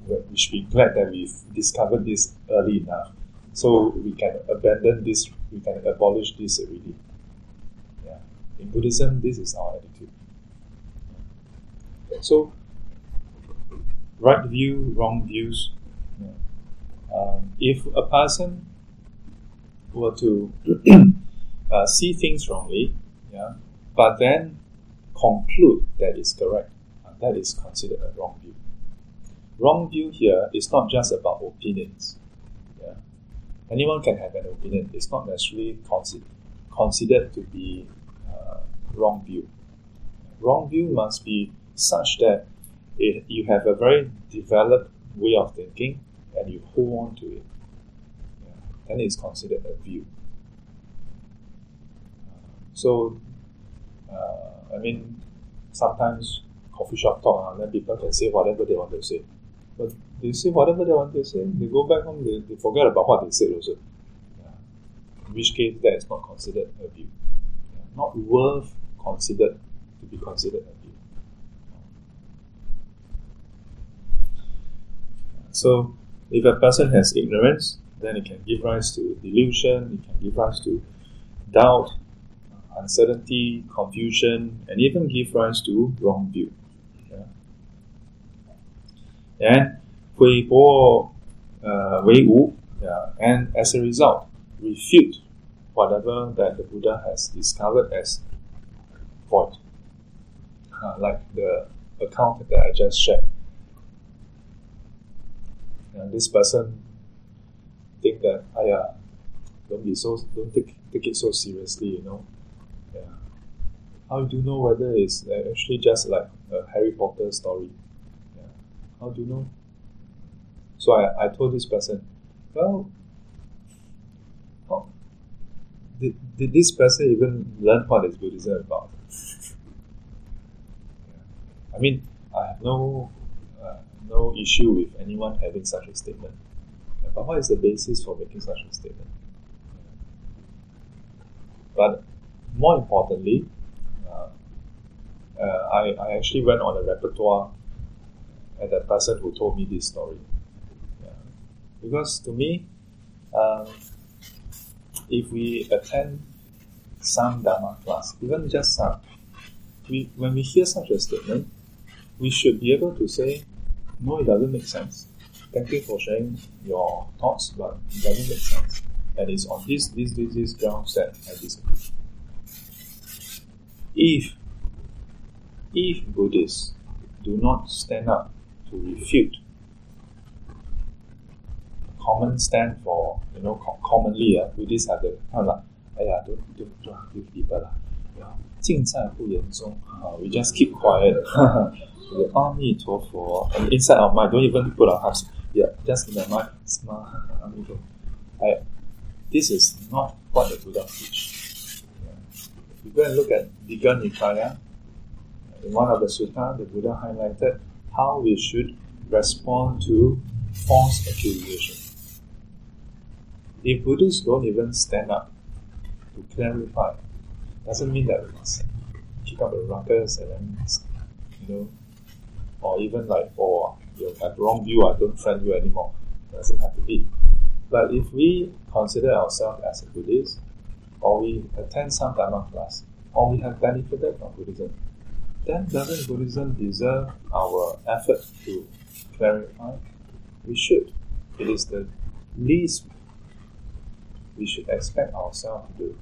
we should be glad that we've discovered this early enough, so we can abandon this, we can abolish this already." Yeah. In Buddhism, this is our attitude. So, right view, wrong views. Yeah. If a person were to see things wrongly, yeah, but then conclude that it's correct, and that is considered a wrong view. Wrong view here is not just about opinions. Yeah. Anyone can have an opinion. It's not necessarily considered to be wrong view. Wrong view must be such that you have a very developed way of thinking and you hold on to it. Then it's considered a view. So, I mean, sometimes coffee shop talk, then people can say whatever they want to say. But they say whatever they want to say, they go back home, they forget about what they said also. Yeah. In which case, that is not considered a view. Yeah. Not worth considered to be considered a view. Yeah. So, if a person has ignorance, then it can give rise to delusion, it can give rise to doubt, uncertainty, confusion, and even give rise to wrong view. Yeah. And Hui Po Wei Wu, and as a result, refute whatever that the Buddha has discovered as void. Like the account that I just shared. And this person think that, don't take it so seriously, you know. Yeah. How do you know whether it's actually just like a Harry Potter story? Yeah. How do you know? So I told this person, well, did this person even learn what is Buddhism about? Yeah. I mean, I have no issue with anyone having such a statement. But what is the basis for making such a statement? But more importantly, I actually went on a repertoire at the person who told me this story. Yeah. Because to me, if we attend some Dhamma class, even just some, when we hear such a statement, we should be able to say, no, it doesn't make sense. Thank you for sharing your thoughts, but it doesn't make sense. And it's on this grounds that I disagree. If Buddhists do not stand up to refute common stand for, you know, commonly, Buddhists have the kind of like, don't argue people lah. We just keep quiet. And inside our mind, don't even put our hearts. Yeah, just in the mind, this is not what the Buddha teaches. You go and look at Digha Nikaya. In one of the sutta, the Buddha highlighted how we should respond to false accusation. If Buddhists don't even stand up to clarify, doesn't mean that we must kick up a ruckus and then, you know, or even like, you have wronged you, I don't friend you anymore. It doesn't have to be. But if we consider ourselves as a Buddhist, or we attend some Dharma class, or we have benefited from Buddhism, then doesn't Buddhism deserve our effort to clarify? We should. It is the least we should expect ourselves to do.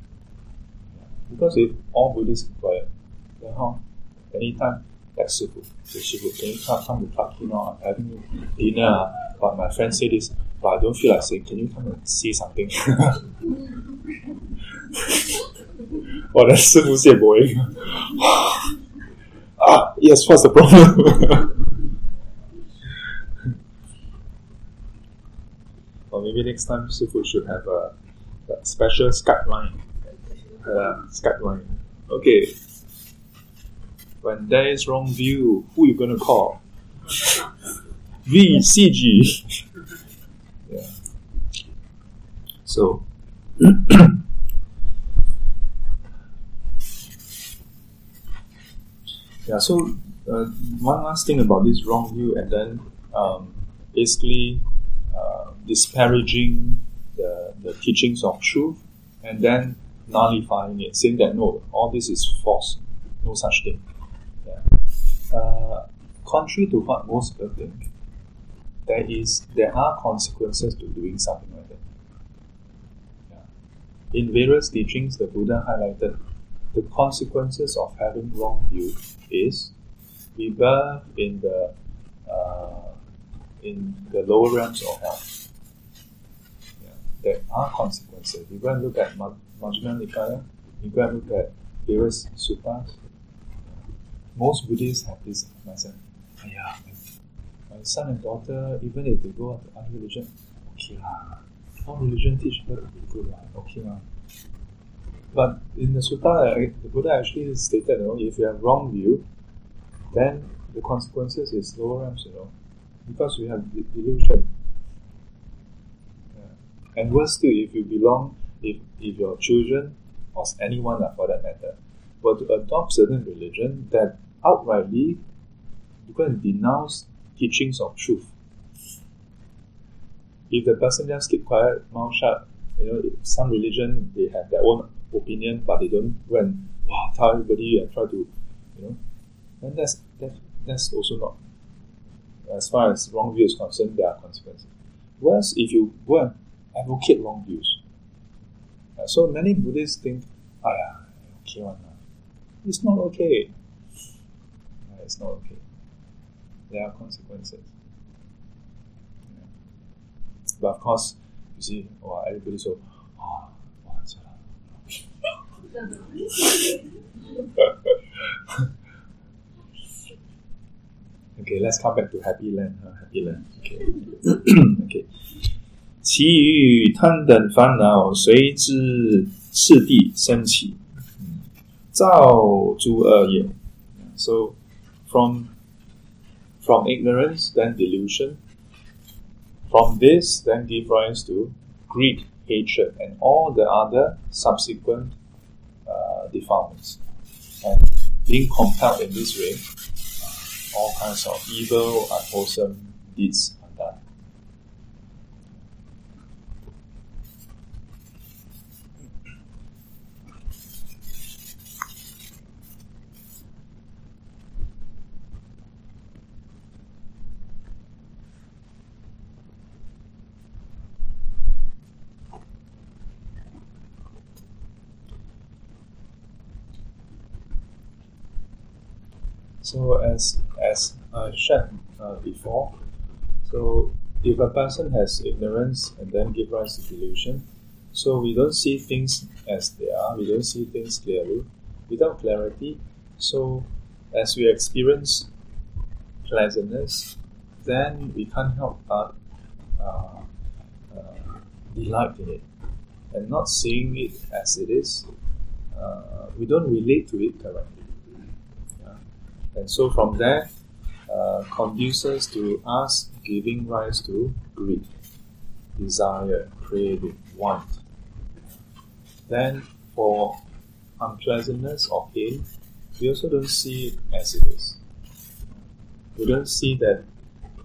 Because if all Buddhists inquire, then how? Anytime, like Shifu. So Shifu, can you come to talk? You know, I'm having dinner, but my friend said this, but I don't feel like saying, can you come and see something? Or then Shifu said, boy, yes, what's the problem? Or maybe next time Shifu should have a special Skype line. Skype line. Okay. When there is wrong view, who you gonna call? VCG. Yeah. So yeah. So one last thing about this wrong view, and then basically disparaging the teachings of truth, and then nullifying it, saying that no, all this is false, no such thing. Yeah. Contrary to what most people think, there are consequences to doing something like that. Yeah. In various teachings, the Buddha highlighted the consequences of having wrong view is rebirth in the lower realms of hell. Yeah. There are consequences. You go and look at Majjhima Nikaya, you go and look at various suttas. Most Buddhists have this mindset. Yeah, my son and daughter, even if they go out to other religion, okay lah. All religion teach better to be good lah. Okay lah. But in the sutta, the Buddha actually stated, you know, if you have wrong view, then the consequences is lower realms, you know, because we have delusion. Yeah. And worse still, if you belong. If your children, or anyone for that matter, were to adopt certain religion that outrightly you can denounce teachings of truth. If the person just keep quiet, mouth shut, you know, some religion, they have their own opinion, but they don't go and tell everybody and try to, you know, then that's also not. As far as wrong view is concerned, there are consequences. Whereas if you go and advocate wrong views, so many Buddhists think, okay one. It's not okay. It's not okay. There are consequences. Yeah. But of course, you see, everybody so, okay, let's come back to happy land. Happy land. Okay. Okay. 其余贪等烦恼随之次第升起 造诸恶业 So from ignorance, then delusion. From this, then give rise to greed, hatred, and all the other subsequent defilements. And being compelled in this way, all kinds of evil, unwholesome deeds. So as I shared before, so if a person has ignorance and then give rise to delusion, so we don't see things as they are, we don't see things clearly, without clarity. So as we experience pleasantness, then we can't help but delight in it, and not seeing it as it is, we don't relate to it correctly. And so from there, conduces to us giving rise to greed, desire, craving, want. Then for unpleasantness or pain, we also don't see it as it is. We don't see that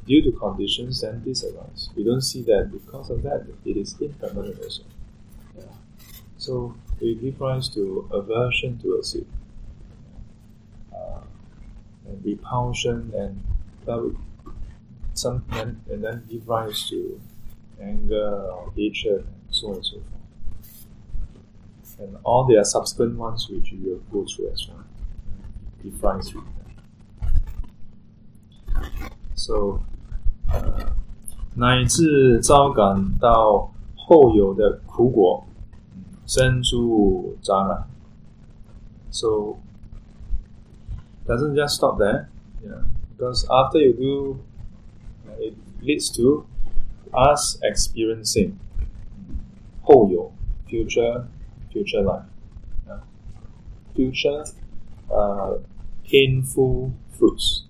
due to conditions, then this arises. We don't see that because of that, it is impermanent also. Yeah. So we give rise to aversion towards it, and repulsion, and then give rise to anger or hatred, and so on and so forth. And all there are subsequent ones which you will go through as well. Give rise to that. So, 乃至招感到后有的苦果， 生诸杂染. So, doesn't just stop there, yeah, because after you do, it leads to us experiencing 后有, future life, yeah. Future painful fruits.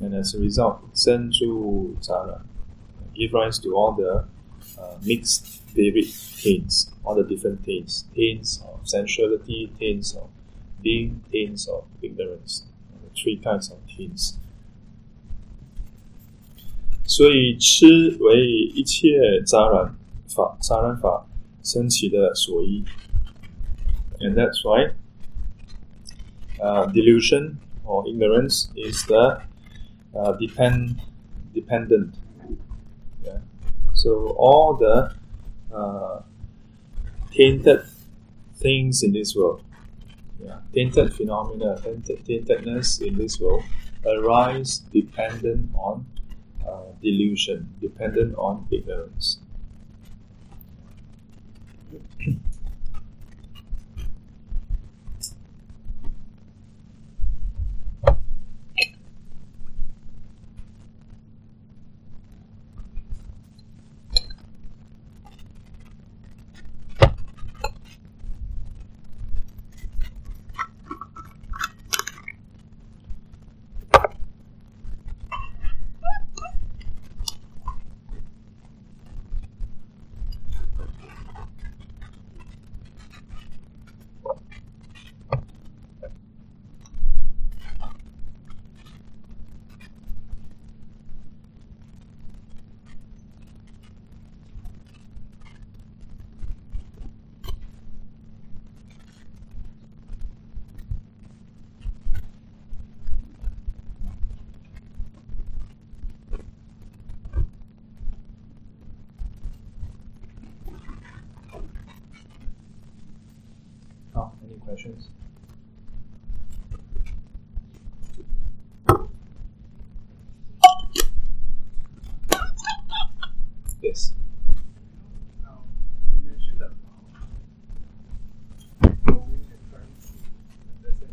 And as a result, 生诸杂染, give rise to all the mixed favorite taints, all the different taints, taints of sensuality, taints of being, taints of ignorance, the three kinds of taints. 所以痴为一切杂染法生起的所依. And that's why delusion or ignorance is the dependent. Yeah. So all the tainted things in this world, yeah, tainted phenomena, taintedness in this world arise dependent on delusion, dependent on ignorance. Questions? Yes. You mentioned that holding and trying to assess and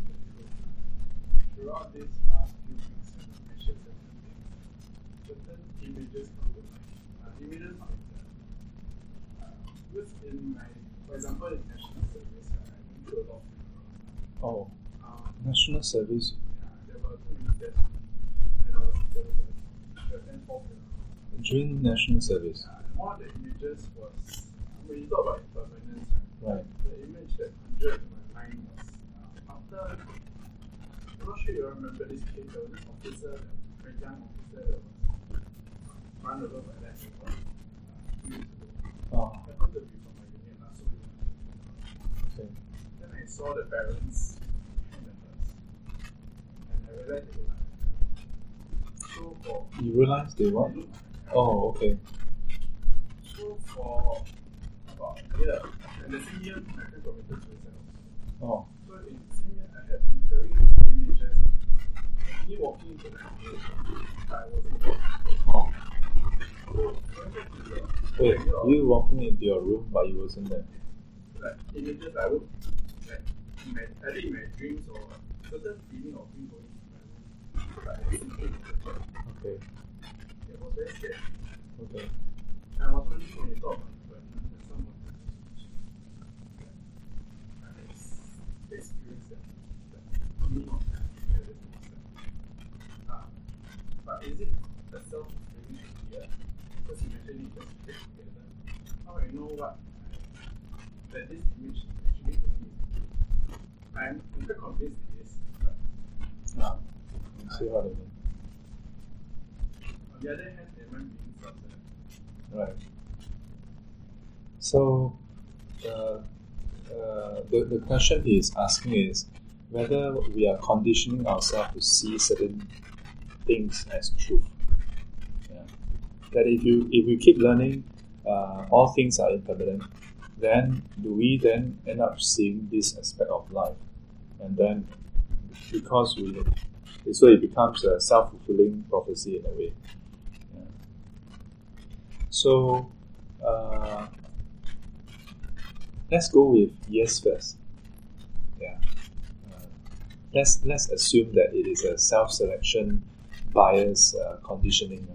throughout these past few weeks, you mentioned certain things, certain images from the mind, images from the what's in my, for example, in national service, I do a lot. Oh, national service. Yeah, there were two and also during national service. And one of the images was, when you talk about impermanence, right? The image that conjured in my mind was after, I'm not sure you remember this case, there was an officer, a very young officer that was run over by that people 2 years ago. Happened to be from my union, so we went to. I saw the parents and the nurse, and I realized they were like, so for you realized they what? Oh, okay. So for about a year, and the same year my friend committed suicide. Oh. So in the same year I had recurring images of me walking into the house, but I wasn't walking. Oh. So wait, you walking into your room but you wasn't there? Like images I would. I think my dreams or a certain feeling of me going to my room. Okay. It was very scary. Okay. And I was only when you talk about impermanence and someone I experienced that meaning of that. But is it a self-driven idea? Because you mentioned it just fit together. How do I know what that this image actually to me? I'm convinced it is, but I see what I mean. the other hand, am I being subtle? Right. So, the question he is asking is whether we are conditioning ourselves to see certain things as truth. Yeah. That if you keep learning, all things are impermanent, then do we then end up seeing this aspect of life? And then, because we look, so it becomes a self-fulfilling prophecy in a way. Yeah. So, let's go with yes first. Yeah. Let's assume that it is a self-selection bias conditioning.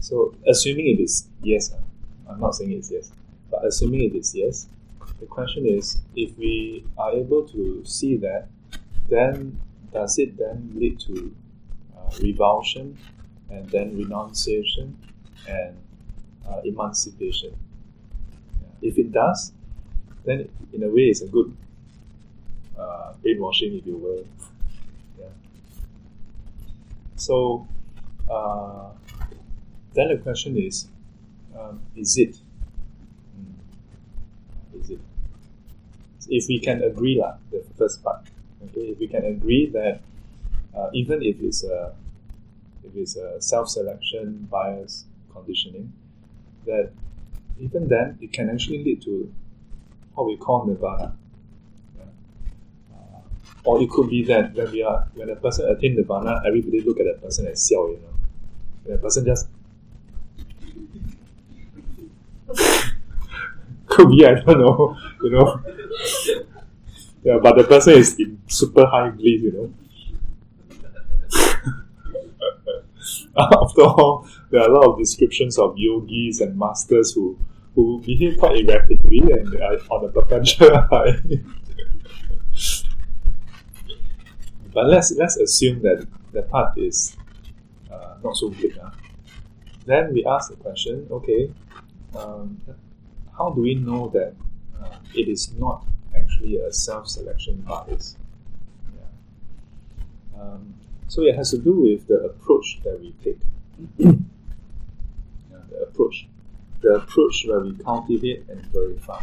So, assuming it is yes, I'm not saying it's yes, but assuming it is yes, the question is, if we are able to see that, then does it then lead to revulsion, and then renunciation, and emancipation? Yeah. If it does, then in a way it's a good brainwashing, if you will. Yeah. So then the question is it? Is it? If we can agree, the first part. Okay, if we can agree that even if it's a self-selection bias conditioning, that even then it can actually lead to what we call nirvana. Yeah. Or it could be that when a person attains nirvana, everybody look at that person as xiao, you know. When a person just could be, I don't know, you know. Yeah, but the person is in super high glee, you know. After all, there are a lot of descriptions of yogis and masters who behave quite erratically and are on a perpetual high. But let's assume that the path is not so big. Then we ask the question, okay, how do we know that it is not actually a self-selection bias? Yeah. So it has to do with the approach that we take. Yeah, the approach where we cultivate and verify.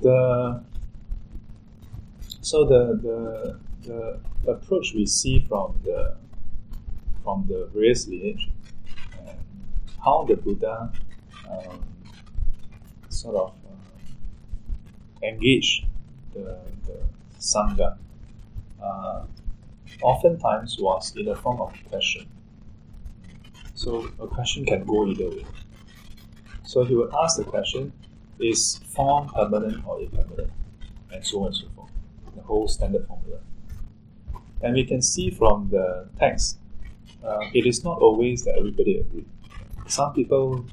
The approach we see from the various lineage, and how the Buddha sort of engage the Sangha, oftentimes was in the form of a question. So a question can go either way. So he would ask the question, is form permanent or impermanent? And so on and so forth. The whole standard formula. And we can see from the text, it is not always that everybody agrees. Some people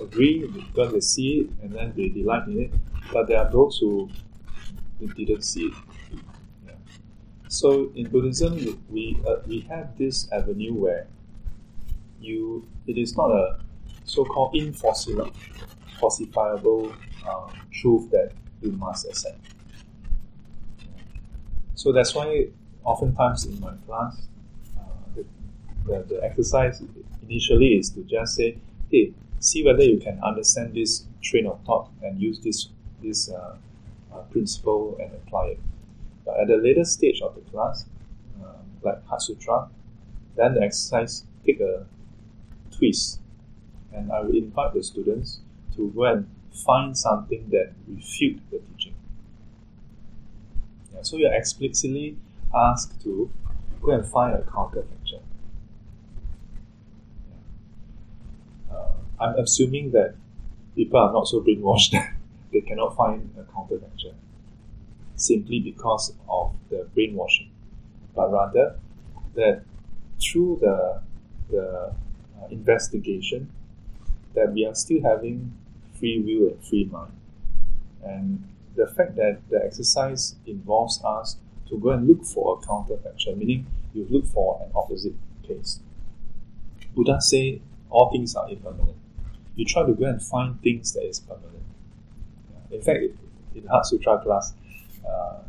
agree because they see it and then they delight in it, but there are those who didn't see it. Yeah. So in Buddhism, we have this avenue where it is not a so-called falsifiable truth that you must accept. Yeah. So that's why oftentimes in my class, the exercise initially is to just say, hey, see whether you can understand this train of thought and use this principle and apply it. But at the later stage of the class, like Heart Sutra, then the exercise take a twist, and I will invite the students to go and find something that refutes the teaching. Yeah, so you are explicitly asked to go and find a counterfactual. I'm assuming that people are not so brainwashed that they cannot find a counterfactual simply because of the brainwashing, but rather that through the investigation that we are still having free will and free mind, and the fact that the exercise involves us to go and look for a counterfactual, meaning you look for an opposite case. Buddha say all things are impermanent. You try to go and find things that is permanent. Yeah. In fact, in Heart Sutra class,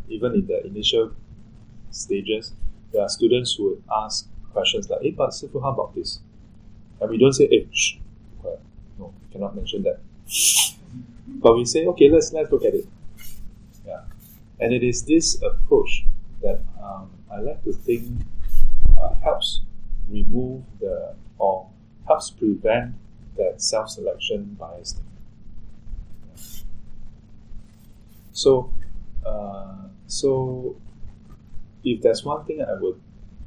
even in the initial stages, there are students who would ask questions like, hey, Pastor, how about this? And we don't say, hey, shh, quiet. No, we cannot mention that. But we say, okay, let's look at it. Yeah. And it is this approach that I like to think helps remove the, or helps prevent that self-selection bias thing. Yeah. So if there's one thing I would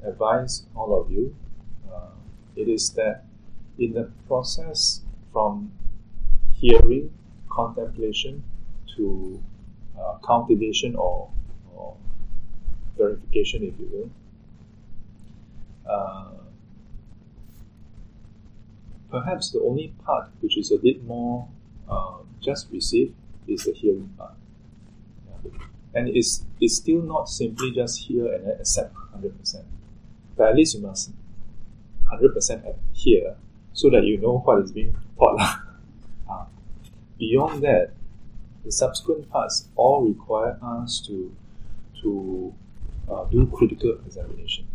advise all of you, it is that in the process from hearing, contemplation to cultivation or verification, if you will, perhaps the only part which is a bit more just received is the hearing part. Yeah. And it's still not simply just hear and then accept 100%. But at least you must 100% hear so that you know what is being taught. Beyond that, the subsequent parts all require us to do critical examination.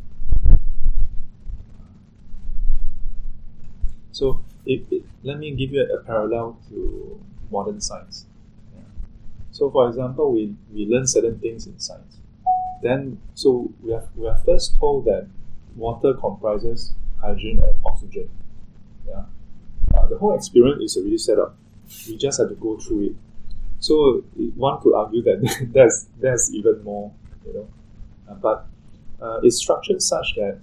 So let me give you a parallel to modern science. Yeah. So, for example, we learn certain things in science. Then, so we are first told that water comprises hydrogen and oxygen. Yeah, the whole experiment is already set up. We just have to go through it. So one could argue that that's even more, you know. But it's structured such that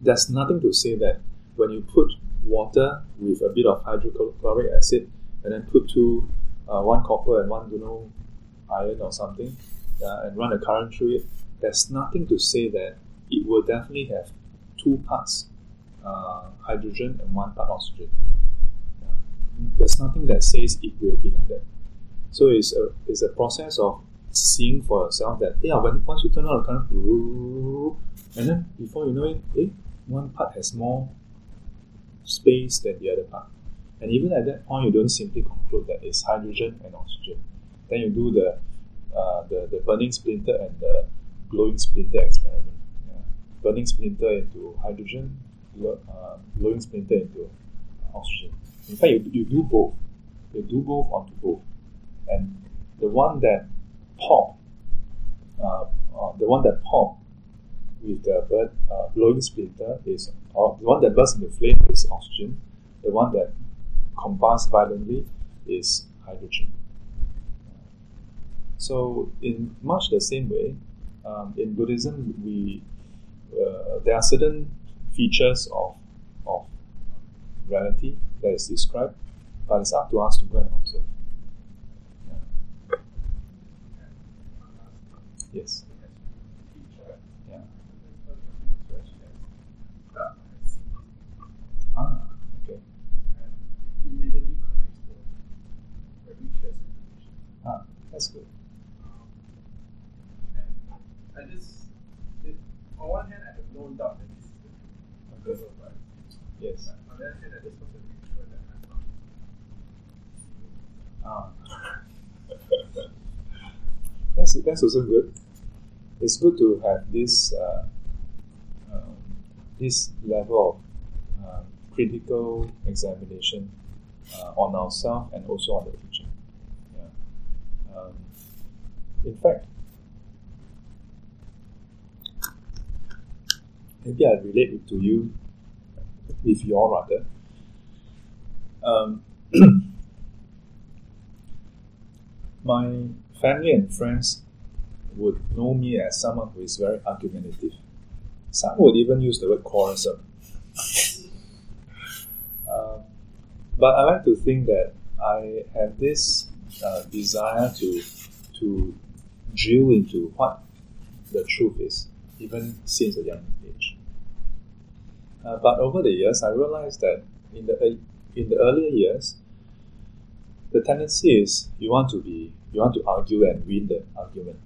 there's nothing to say that when you put water with a bit of hydrochloric acid and then put two, one copper and one, iron or something, and run a current through it, there's nothing to say that it will definitely have two parts hydrogen and one part oxygen. There's nothing that says it will be like that. So it's a process of seeing for yourself that, yeah, once you turn on the current, and then before you know it, one part has more space than the other part. And even at that point, you don't simply conclude that it's hydrogen and oxygen. Then you do the burning splinter and the glowing splinter experiment. Yeah. Burning splinter into hydrogen, glowing splinter into oxygen. In fact, you do both. You do both onto both. And the one that pops with the glowing splinter is, or the one that bursts into flame is oxygen. The one that combust violently is hydrogen. So, in much the same way, in Buddhism, there are certain features of reality that is described, but it's up to us to go and observe. Yeah. Yes. Yeah. Ah, okay. Ah, that's good. And on one hand, I have no doubt that this is the truth. Yes. That's also good. It's good to have this this level of critical examination on ourselves and also on the teaching. Yeah. In fact, maybe I relate it to you, if you all rather. My family and friends would know me as someone who is very argumentative. Some would even use the word quarrelsome. But I like to think that I have this desire to drill into what the truth is, even since a young age. But over the years, I realized that in the earlier years, the tendency is you want to argue and win the argument.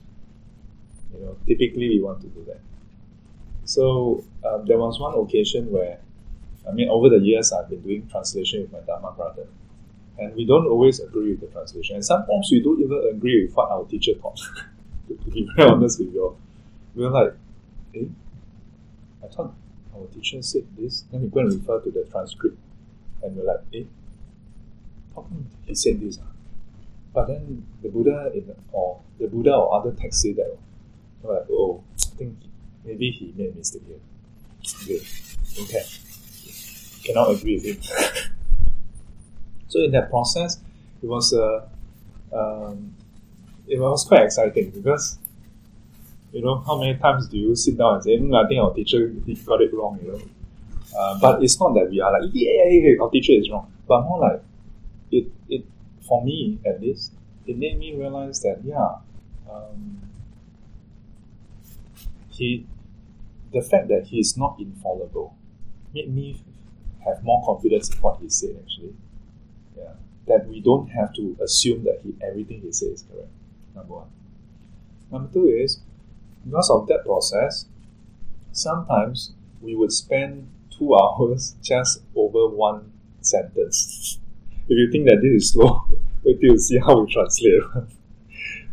Typically you want to do that. So there was one occasion where, over the years I've been doing translation with my Dharma brother, and we don't always agree with the translation, and sometimes we don't even agree with what our teacher taught. To be very honest with you all, we're like, I thought our teacher said this. Then we go and refer to the transcript, and we're like, eh, how come he said this? But then the Buddha or other texts say that. We're like, oh, I think maybe he made a mistake here. Okay, okay. Cannot agree with him. So in that process, it was quite exciting because, you know, how many times do you sit down and say, I think our teacher got it wrong, you know. But it's not that we are like, yeah, our teacher is wrong. But more like, it for me at least, it made me realize that, the fact that he is not infallible made me have more confidence in what he said, actually. Yeah. That we don't have to assume that everything he says is correct, number one. Number two is, because of that process, sometimes we would spend 2 hours just over one sentence. If you think that this is slow, wait till you see how we translate.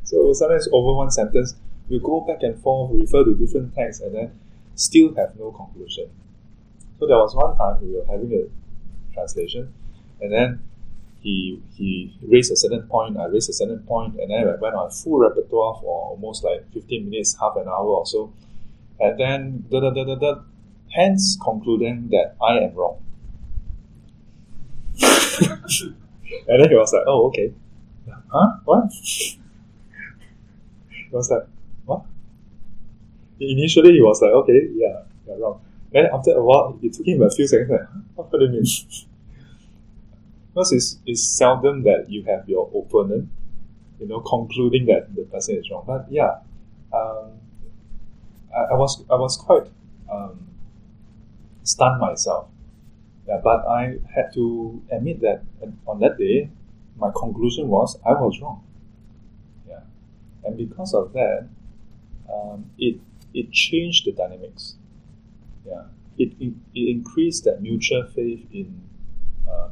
So sometimes over one sentence, we go back and forth, refer to different texts, and then still have no conclusion. So there was one time we were having a translation, and then he raised a certain point, I raised a certain point, and then I went on a full repertoire for almost like 15 minutes, half an hour or so, and then hence concluding that I am wrong. And then he was like, oh, okay. Huh? What? He was like, what? Initially he was like, okay, yeah, you're wrong. Then after a while, it took him a few seconds, like, huh? What do you mean? Because it's seldom that you have your opponent, you know, concluding that the person is wrong. But yeah, I was quite stunned myself. Yeah, but I had to admit that on that day, my conclusion was I was wrong. Yeah, and because of that, it changed the dynamics. Yeah, it increased that mutual faith in.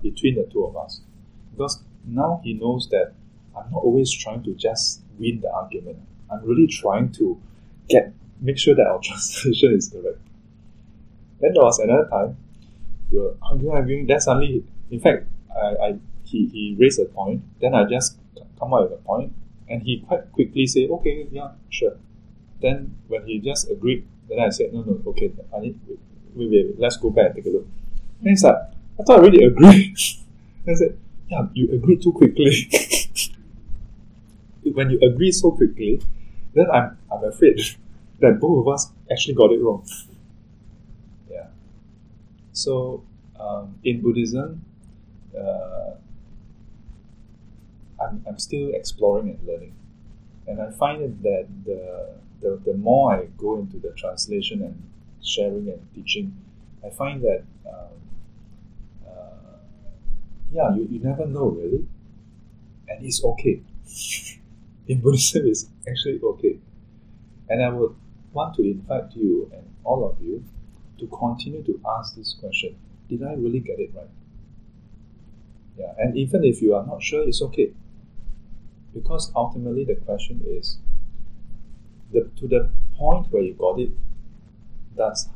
Between the two of us, because now he knows that I'm not always trying to just win the argument. I'm really trying to make sure that our translation is correct. Then there was another time we were arguing. Then suddenly, in fact, he raised a point. Then I just come up with a point, and he quite quickly said, "Okay, yeah, sure." Then when he just agreed, then I said, "No, okay, I need wait, let's go back and take a look." Then it's like, I thought I already agreed. I said, yeah, you agreed too quickly. When you agree so quickly, then I'm afraid that both of us actually got it wrong. Yeah. So, in Buddhism, I'm still exploring and learning. And I find that the more I go into the translation and sharing and teaching, I find that you never know, really. And it's okay. In Buddhism, it's actually okay. And I would want to invite you and all of you to continue to ask this question. Did I really get it right? Yeah, and even if you are not sure, it's okay. Because ultimately the question is, to the point where you got it,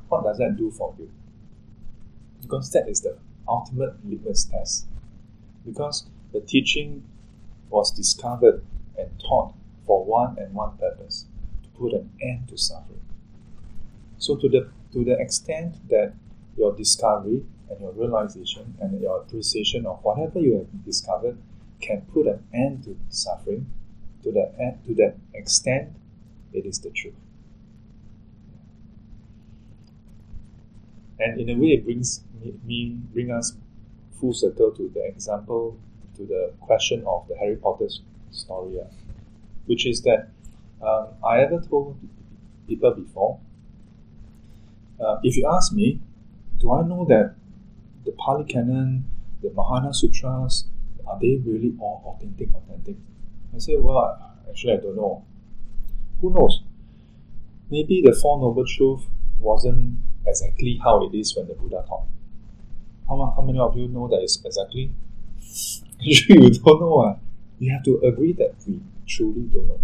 what does that do for you? Because that is the ultimate litmus test. Because the teaching was discovered and taught for one purpose, to put an end to suffering. So to the extent that your discovery and your realization and your appreciation of whatever you have discovered can put an end to suffering, to that extent, it is the truth. And in a way, it brings us full circle to the example, to the question of the Harry Potter story, which is that I ever told people before, if you ask me, do I know that the Pali Canon, the Mahayana Sutras, are they really all authentic? I say, well, actually I don't know. Who knows? Maybe the Four Noble Truths wasn't exactly how it is when the Buddha taught. How many of you know that it's exactly? You don't know. You have to agree that we truly don't know.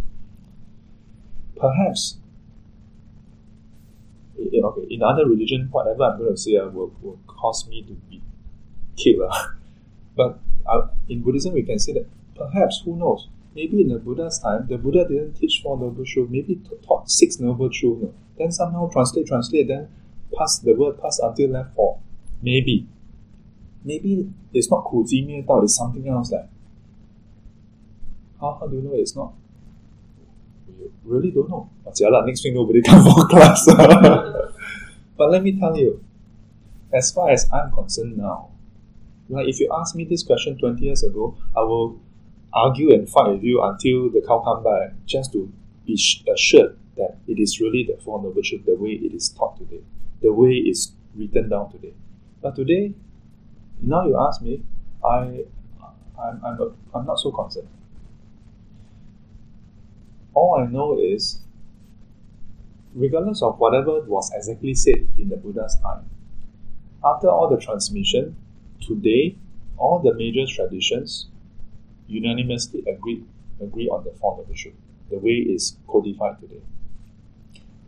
Perhaps that, okay, in other religion, whatever I'm going to say will cause me to be killed. But in Buddhism, we can say that perhaps, who knows, maybe in the Buddha's time, the Buddha didn't teach 4 noble truths, maybe taught 6 noble truths. No? Then somehow translate, then pass the word, pass until left 4. Maybe. Maybe it's not Kuzimiya Tao, it's something else. Like, how do you know it's not? You really don't know. Next week nobody come for class. But let me tell you, as far as I'm concerned now, like if you ask me this question 20 years ago, I will argue and fight with you until the cow comes by, just to be assured that it is really the form of worship, the way it is taught today, the way it's written down today. But today, now you ask me, I'm not so concerned. All I know is, regardless of whatever was exactly said in the Buddha's time, after all the transmission, today, all the major traditions unanimously agree on the form of the truth, the way it's codified today.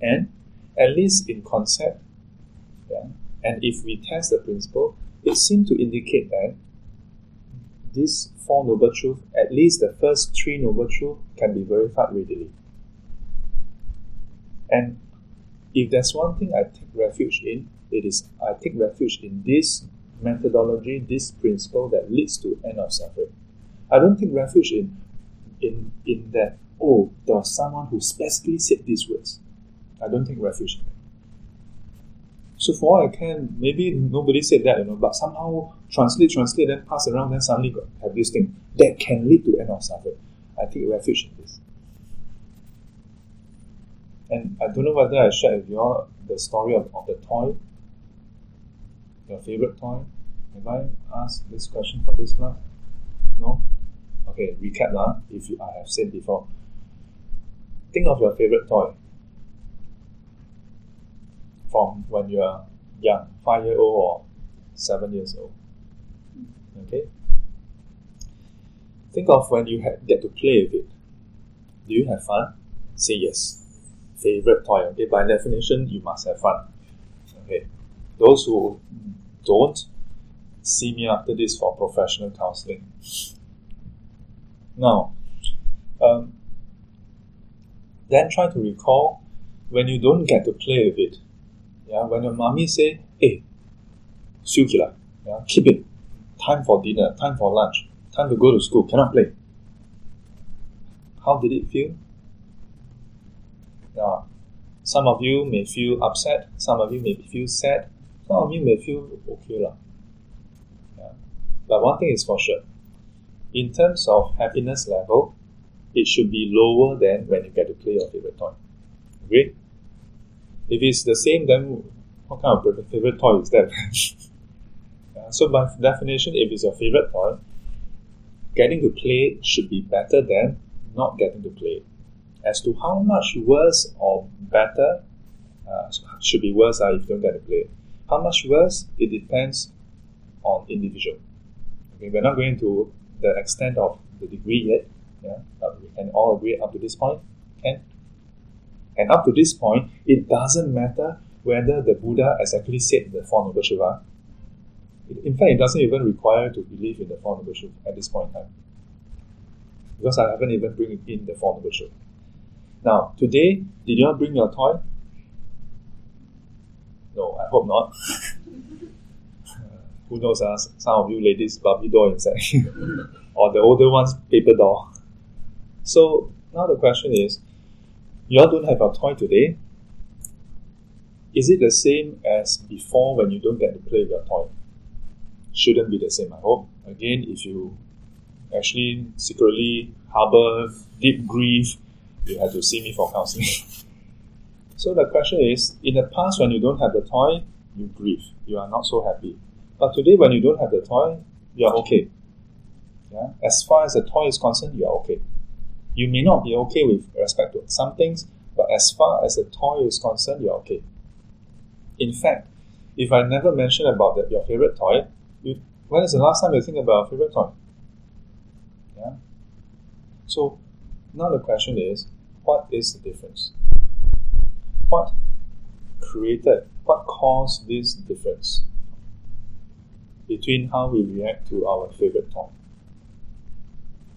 And, at least in concept, yeah, and if we test the principle, it seems to indicate that these 4 noble truths, at least the first 3 noble truths, can be verified readily. And if there's one thing I take refuge in, I take refuge in this methodology, this principle that leads to end of suffering. I don't take refuge in that, oh, there was someone who specifically said these words. I don't take refuge in that. So for all I can, maybe nobody said that, but somehow translate, then pass around, then suddenly have this thing that can lead to end of suffering. I take refuge in this. And I don't know whether I shared with you all the story of the toy, your favorite toy. Have I asked this question for this class? No? Okay, recap now, if I have said before. Think of your favorite toy. From when you are young, 5-year-old or 7 years old. Okay? Think of when you get to play with it. Do you have fun? Say yes. Favorite toy. Okay, by definition, you must have fun. Okay. Those who don't, see me after this for professional counseling. Now, then try to recall when you don't get to play with it. Yeah, when your mommy say, hey, yeah, keep it. Time for dinner, time for lunch, time to go to school, cannot play. How did it feel? Yeah. Some of you may feel upset, some of you may feel sad, some of you may feel okay. Yeah. But one thing is for sure, in terms of happiness level, it should be lower than when you get to play your favorite toy. Agree? If it's the same, then what kind of favorite toy is that? So by definition, if it's your favorite toy, getting to play should be better than not getting to play. As to how much worse or better, should be worse if you don't get to play. How much worse, it depends on individual. Okay, we're not going to the extent of the degree yet. Yeah, but we can all agree up to this point. And up to this point, it doesn't matter whether the Buddha exactly said the Four Noble Truths. In fact, it doesn't even require to believe in the Four Noble Truths at this point in time, because I haven't even bring in the Four Noble Truths. Now, today, did you not bring your toy? No, I hope not. Who knows, some of you ladies, Barbie doll inside. Or the older ones, paper doll. So, now the question is, you all don't have a toy today. Is it the same as before when you don't get to play with your toy? Shouldn't be the same, I hope. Again, if you actually secretly harbor deep grief, you have to see me for counseling. So the question is, in the past when you don't have the toy, you grieve. You are not so happy. But today when you don't have the toy, you are okay. Yeah? As far as the toy is concerned, you are okay. You may not be okay with respect to some things, but as far as the toy is concerned, you're okay. In fact, if I never mentioned about your favorite toy, when is the last time you think about your favorite toy? Yeah. So, now the question is, what is the difference? What created, what caused this difference between how we react to our favorite toy?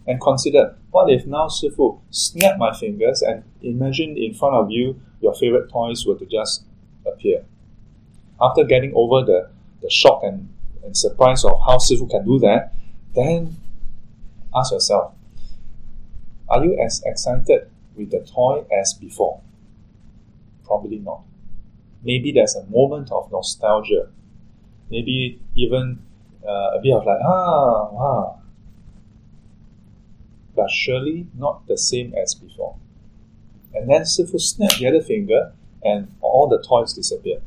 And consider, what if now Sifu snapped my fingers and imagine in front of you your favorite toys were to just appear. After getting over the shock and surprise of how Sifu can do that, then ask yourself, are you as excited with the toy as before? Probably not. Maybe there's a moment of nostalgia. Maybe even a bit of like, wow. But surely not the same as before. And then Sifu snapped the other finger and all the toys disappeared.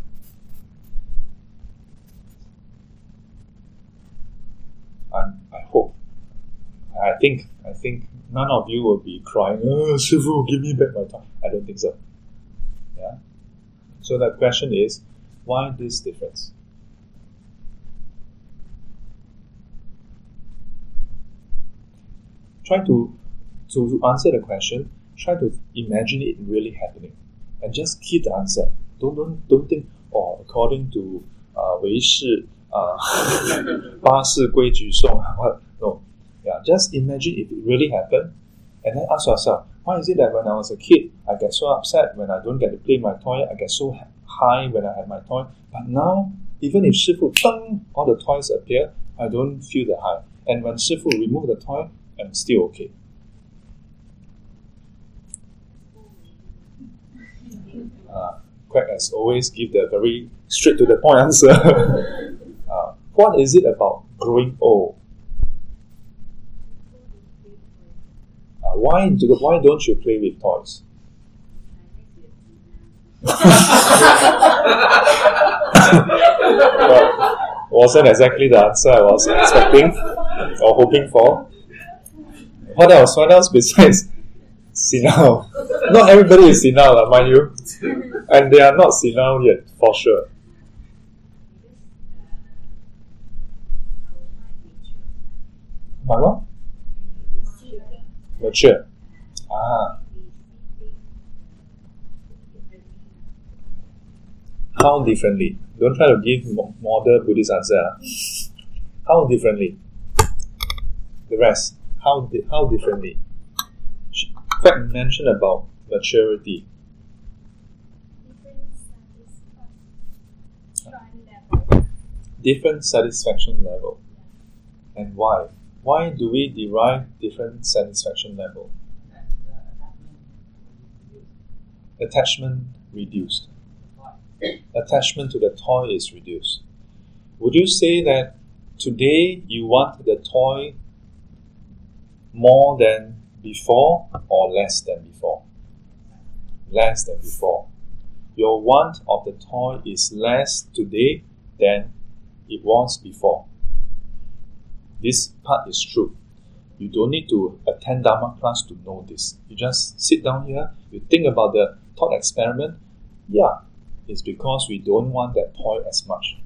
I think none of you will be crying, oh, Sifu, give me back my toy. I don't think so. Yeah. So the question is, why this difference? Try to answer the question, try to imagine it really happening. And just keep the answer. Don't think, oh, according to Wei Shi, Ba Shi Gui Ju Song. No. Yeah, just imagine if it really happened. And then ask yourself, why is it that when I was a kid, I get so upset when I don't get to play my toy, I get so high when I have my toy. But now, even if Shifu, all the toys appear, I don't feel the high. And when Shifu remove the toy, I'm still okay. Quite as always, give the very straight to the point answer. What is it about growing old? Why don't you play with toys? Well, wasn't exactly the answer I was expecting or hoping for. What else? Besides senile? Not everybody is senile, mind you. And they are not senile yet, for sure. My what? Mature. How differently? Don't try to give modern Buddhist answer. How differently? The rest. How differently? Quite mentioned about maturity. Different satisfaction level. And why? Why do we derive different satisfaction level? Attachment reduced. Attachment to the toy is reduced. Would you say that today you want the toy more than before or less than before? Less than before. Your want of the toy is less today than it was before. This part is true. You don't need to attend Dharma class to know this. You just sit down here, you think about the thought experiment. Yeah, it's because we don't want that toy as much.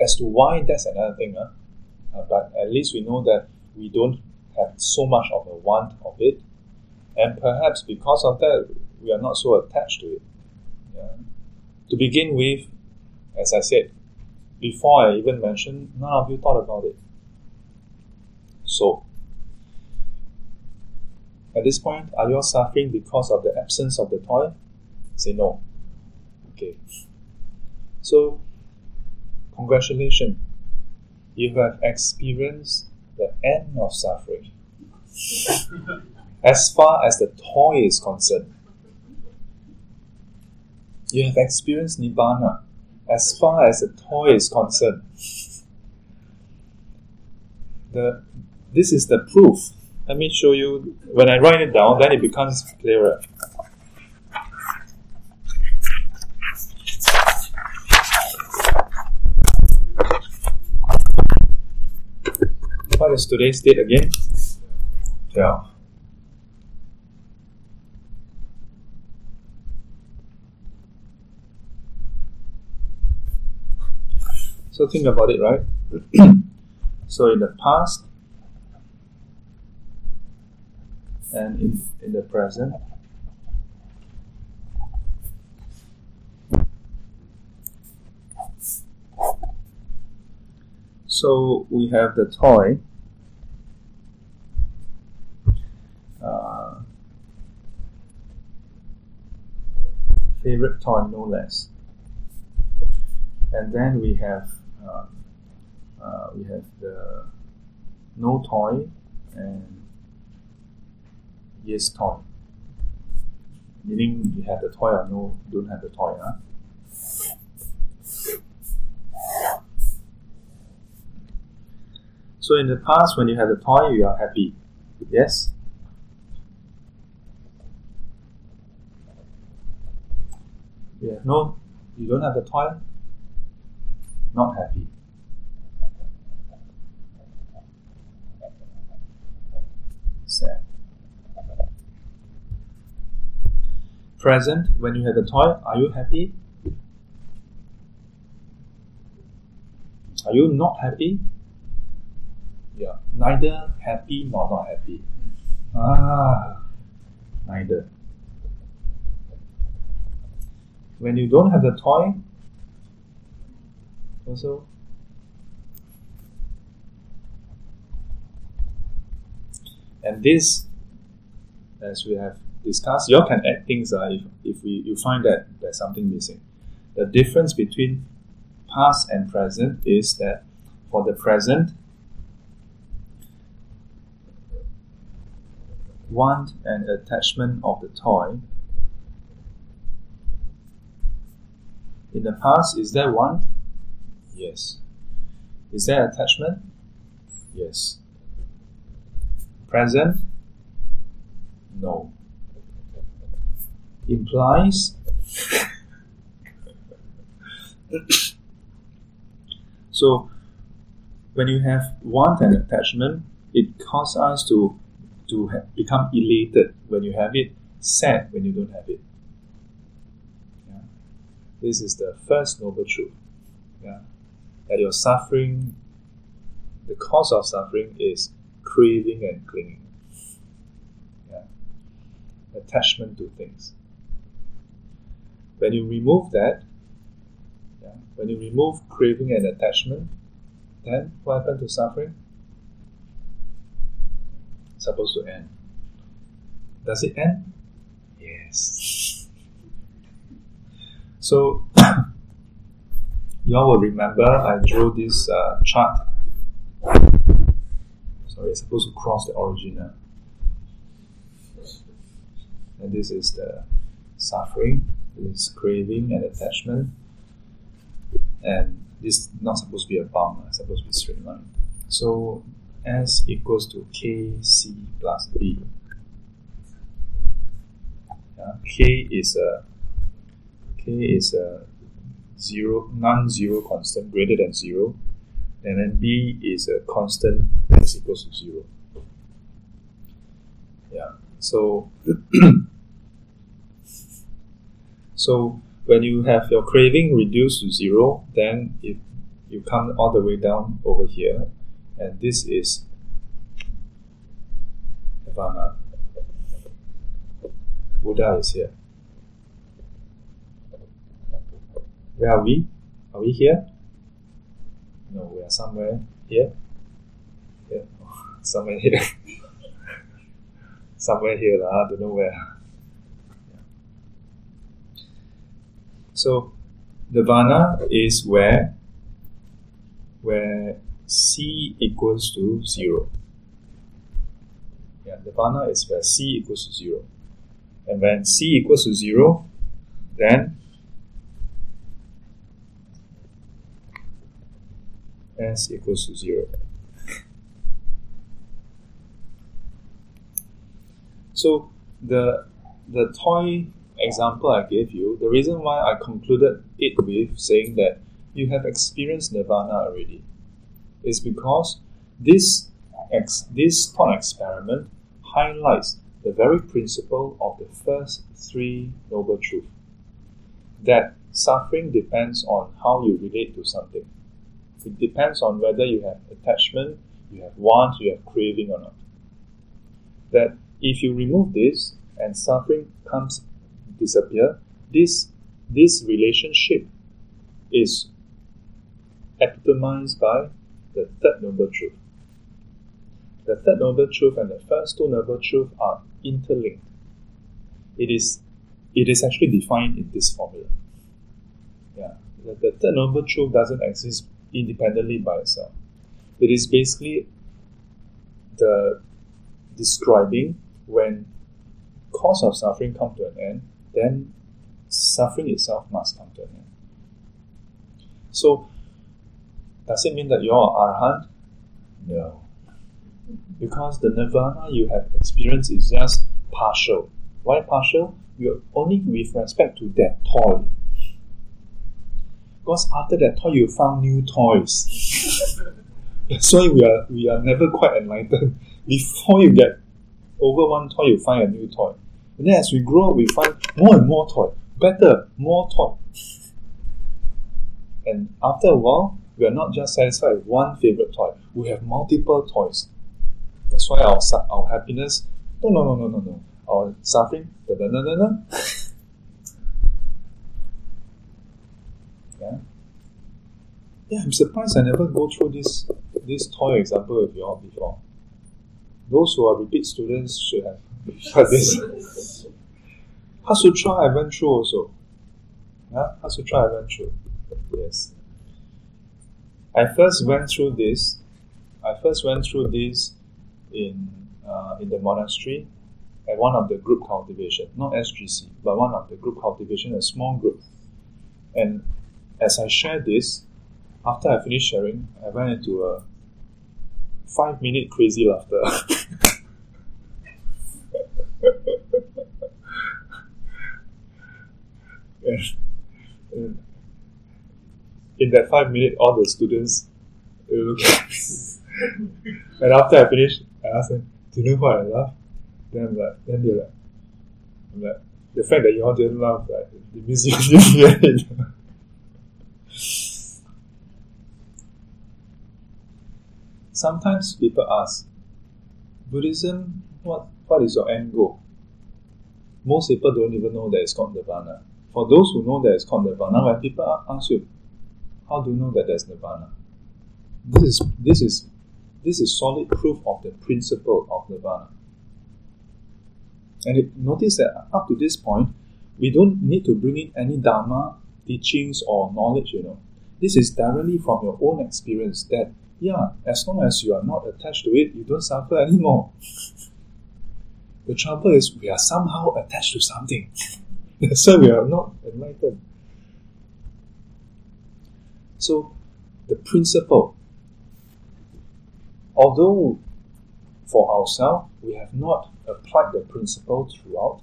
As to why, that's another thing. But at least we know that we don't have so much of a want of it. And perhaps because of that, we are not so attached to it. Yeah. To begin with, as I said, before I even mentioned, none of you thought about it. So, at this point, are you all suffering because of the absence of the toy? Say no. Okay. So, congratulations. You have experienced the end of suffering. As far as the toy is concerned. You have experienced Nibbana. As far as the toy is concerned. This is the proof. Let me show you. When I write it down, then it becomes clearer. What is today's date again? 12. So think about it, right? So in the past, and in the present, So we have the toy. Favorite toy, no less. And then we have the no toy and yes toy. Meaning you have the toy or no, you don't have the toy, huh? So in the past, when you had a toy, you are happy. Yes? Yeah. No, you don't have a toy, not happy. Sad. Present, when you have a toy, are you happy? Are you not happy? Yeah, neither happy nor not happy. Neither. When you don't have the toy, also and this, as we have discussed, you can add things if you find that there's something missing. The difference between past and present is that for the present, want and attachment of the toy. In the past, is there want? Yes. Is there attachment? Yes. Present? No. Implies? So, when you have want and attachment, it causes us to become elated when you have it, sad when you don't have it. Yeah. This is the first noble truth. Yeah. That your suffering, the cause of suffering is craving and clinging. Yeah. Attachment to things. When you remove that, when you remove craving and attachment, then what happens to suffering? It's supposed to end. Does it end? Yes. So, you all will remember I drew this chart. Sorry, it's supposed to cross the original. And this is the suffering, this is craving and attachment. And this is not supposed to be a bound, it's supposed to be a straight line. So S equals to KC plus B. K is a zero, non-zero constant greater than zero, and then B is a constant that is equal to zero. Yeah. So when you have your craving reduced to zero, then if you come all the way down over here, and this is Nirvana. Buddha is here. Where are we? Are we here? No, we are somewhere here. Here. Oh, somewhere here. Somewhere here, I don't know where. So, Nirvana is where C equals to zero. Yeah, Nirvana is where C equals to zero. And when C equals to zero, then S equals to zero. So, the toy example I gave you, the reason why I concluded it with saying that you have experienced Nirvana already is because this thought experiment highlights the very principle of the first three noble truths, that suffering depends on how you relate to something. It depends on whether you have attachment, you have want, you have craving or not. That if you remove this and suffering comes disappear, this relationship is epitomized by the third noble truth. The third noble truth and the first two noble truths are interlinked. It is actually defined in this formula. Yeah, the third noble truth doesn't exist independently by itself. It is basically the describing when cause of suffering come to an end, then suffering itself must come to an end. So, does it mean that you are arahant? No. Because the nirvana you have experienced is just partial. Why partial? You're only with respect to that toy. Because after that toy, you found new toys. That's why we are never quite enlightened. Before you get over one toy, you find a new toy. And then as we grow up, we find more and more toy. Better, more toy. And after a while, we are not just satisfied with one favorite toy. We have multiple toys. That's why our happiness, no. Our suffering, Yeah, I'm surprised I never go through this toy example with you all before. Those who are repeat students should have heard this. Hasutra I went through also. Yeah, Hasutra I went through. Yes. I first went through this in the monastery at one of the group cultivation, not SGC, but one of the group cultivation, a small group. And as I shared this, after I finished sharing, I went into a 5-minute crazy laughter. And in that 5 minutes, all the students look at me. And after I finished, I asked them, "Do you know why I laughed?" Then they're like, "The fact that you all didn't laugh, like, it means you didn't hear it." Sometimes people ask, Buddhism, what is your end goal? Most people don't even know that it's called nirvana. For those who know that it's called nirvana, when people ask you, "How do you know that there's nirvana?" This is solid proof of the principle of nirvana. And notice that up to this point, we don't need to bring in any dharma, teachings or knowledge, This is directly from your own experience that, as long as you are not attached to it, you don't suffer anymore. The trouble is we are somehow attached to something. That's why we are not enlightened. So, the principle, although for ourselves, we have not applied the principle throughout,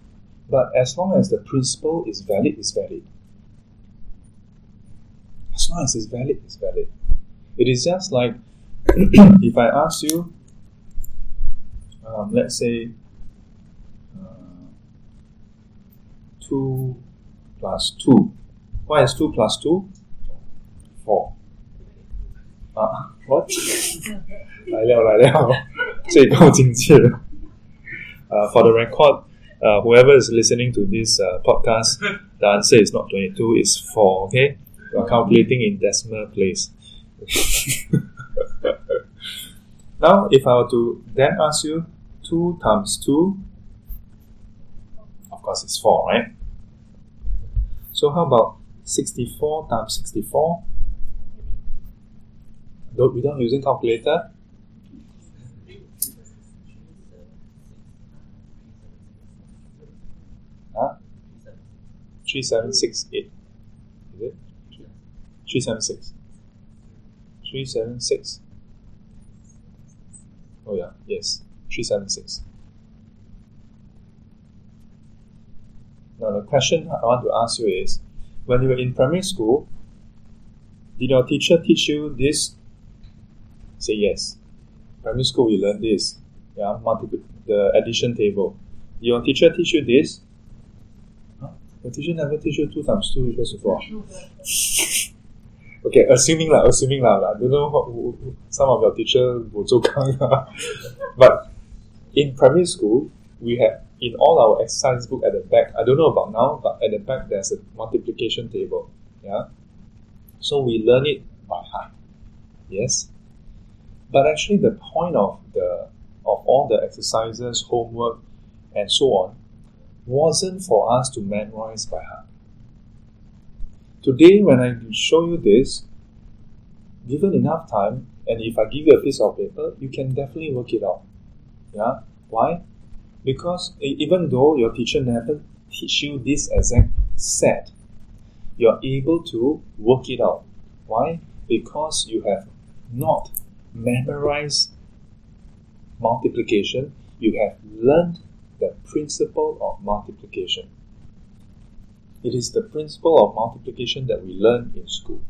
but as long as the principle is valid, it's valid. As long as it's valid, it's valid. It is just like, if I ask you, let's say, 2 plus 2. What is 2 plus 2? 4. What? For the record, whoever is listening to this podcast, the answer is not 22, it's 4, okay? We are calculating in decimal place. Now, if I were to then ask you, 2 times 2, of course it's 4, right? So how about 64 times 64? Without using calculator? 3768. Is it? 376. 376. Oh yeah, yes. 376. Now the question I want to ask you is, when you were in primary school, did your teacher teach you this? Say yes. Primary school you learn this. Yeah, the addition table. Did your teacher teach you this? The teacher never teach you 2 times 2 equals to 4. Okay, assuming lah. I don't know what some of your teachers will joke. But in primary school, we have in all our exercise book at the back, I don't know about now, but at the back there's a multiplication table. Yeah. So we learn it by heart. Yes. But actually the point of all the exercises, homework, and so on, wasn't for us to memorize by heart. Today, when I show you this, given enough time, and if I give you a piece of paper, you can definitely work it out. Yeah? Why? Because even though your teacher never teach you this exact set, you're able to work it out. Why? Because you have not memorized multiplication, you have learned the principle of multiplication. It is the principle of multiplication that we learn in school,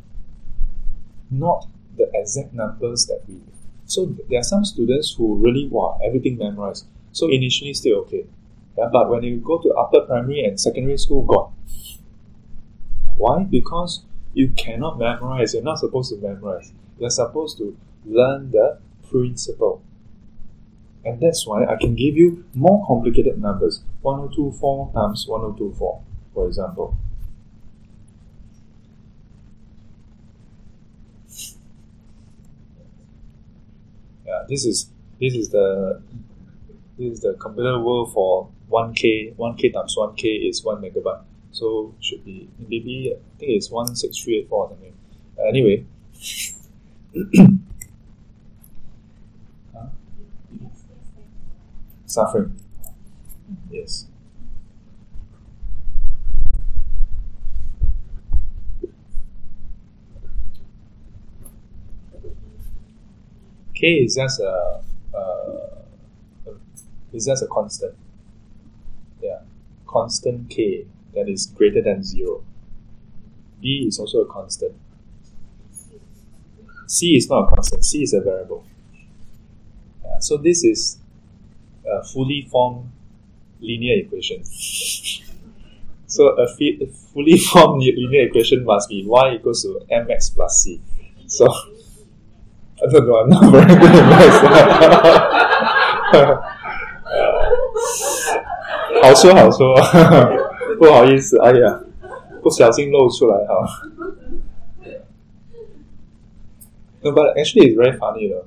not the exact numbers that we do. So there are some students who really want everything memorized. So initially still okay. Yeah, but when you go to upper primary and secondary school, gone. Why? Because you cannot memorize. You're not supposed to memorize. You're supposed to learn the principle. And that's why I can give you more complicated numbers. 1024 times 1024, for example. Yeah, this is the computer world for 1K. 1K times 1K is 1 megabyte. So should be maybe, I think it's 16384 or something. Anyway. Suffering. Yes. K is just a constant. Yeah. Constant K that is greater than 0. B is also a constant. C is not a constant. C is a variable. Yeah, so this is a fully formed linear equation. So a fully formed linear equation must be y equals to mx plus c. So, I don't know, I'm not very good at math. 好说好说 不好意思 哎呀 不小心露出来 No, but actually it's very funny though,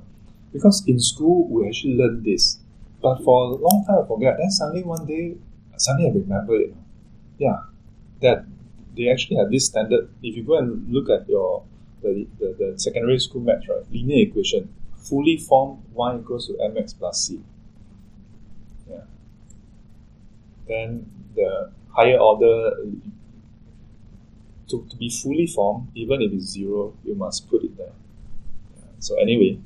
because in school we actually learn this, but for a long time I forget. Then suddenly one day, suddenly I remember it. Yeah, that they actually have this standard. If you go and look at the secondary school math, right? Linear equation, fully formed y equals to mx plus c. Yeah. Then the higher order, to be fully formed, even if it's 0, you must put it there. Yeah. So anyway.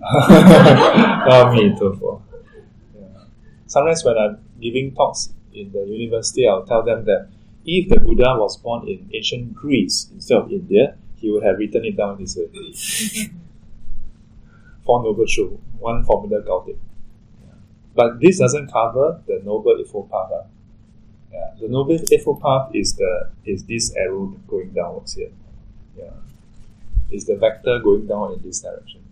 Me too. Yeah. Sometimes when I'm giving talks in the university, I'll tell them that if the Buddha was born in ancient Greece instead of India, he would have written it down this way. 4 Noble Truths, one formula counted. Yeah. But this doesn't cover the Noble Eightfold Path. Yeah. The Noble Eightfold Path is this arrow going downwards here. Yeah. It's the vector going down in this direction.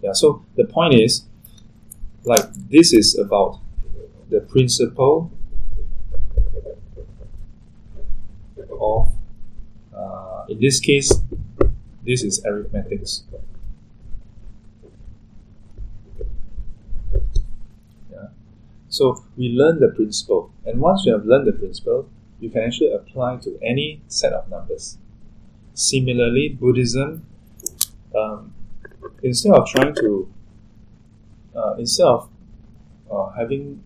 Yeah, so the point is, like, this is about the principle of, in this case, this is arithmetics. Yeah. So we learn the principle, and once you have learned the principle, you can actually apply to any set of numbers. Similarly, Buddhism, instead of having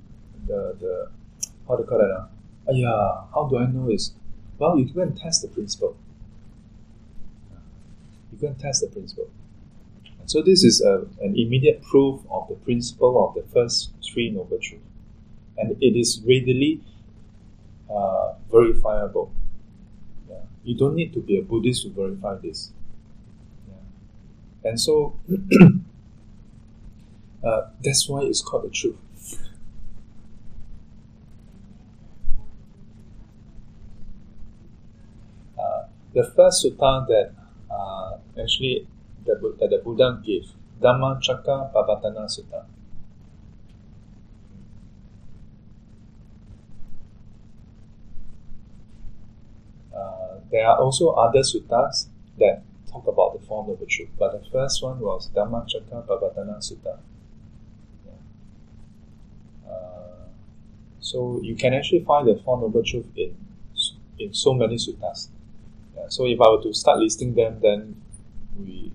the how do you call it now? How do I know this? Well, you can test the principle. You can test the principle. And so this is an immediate proof of the principle of the first 3 Noble Truths. And it is readily verifiable. Yeah. You don't need to be a Buddhist to verify this. Yeah. And so, that's why it's called the truth. The first sutta that the Buddha gave, Dhammacakkappavattana Sutta. There are also other suttas that talk about the form of the truth, but the first one was Dhammacakkappavattana Sutta. Yeah. So you can actually find the form of the truth in so many suttas. Yeah. So if I were to start listing them, then we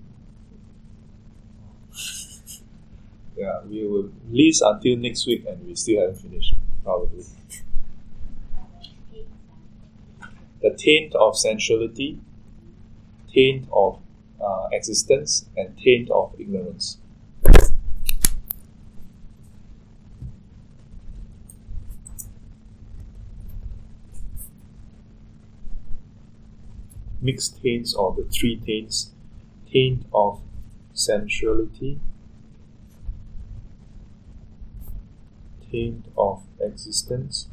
will list until next week and we still haven't finished, probably. The taint of sensuality, taint of existence, and taint of ignorance. Mixed taints, or the three taints: taint of sensuality, taint of existence,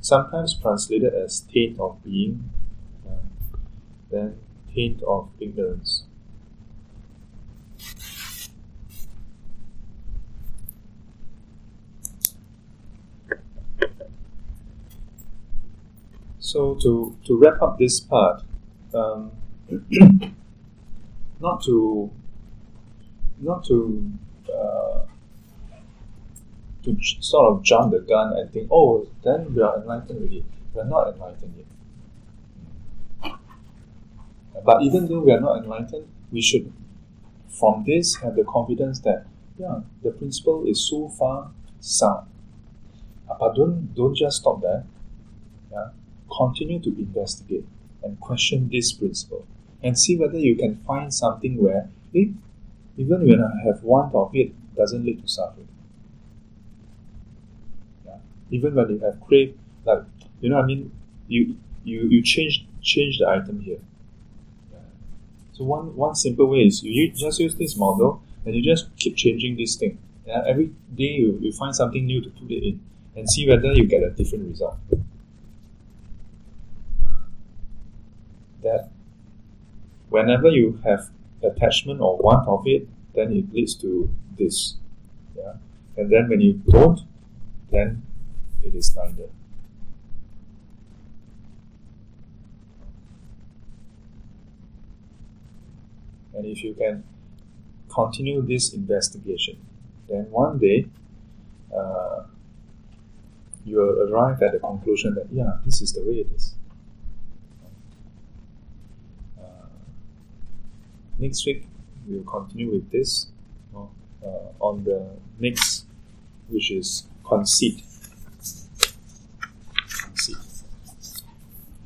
sometimes translated as taint of being, then taint of ignorance. So to wrap up this part, to sort of jump the gun and think, oh, then we are enlightened already. We are not enlightened yet. But even though we are not enlightened, we should, from this, have the confidence that, the principle is so far sound. But don't just stop there. Yeah? Continue to investigate and question this principle and see whether you can find something where, even when I have want of it, doesn't lead to suffering. Even when you have crave, like, you know what I mean, you change the item here. So one simple way is you just use this model and you just keep changing this thing. Yeah? Every day you find something new to put it in and see whether you get a different result. That whenever you have attachment or want of it, then it leads to this. Yeah? And then when you don't, then it is neither. And if you can continue this investigation, then one day you will arrive at the conclusion that, this is the way it is. Next week, we will continue with this on the next, which is conceit.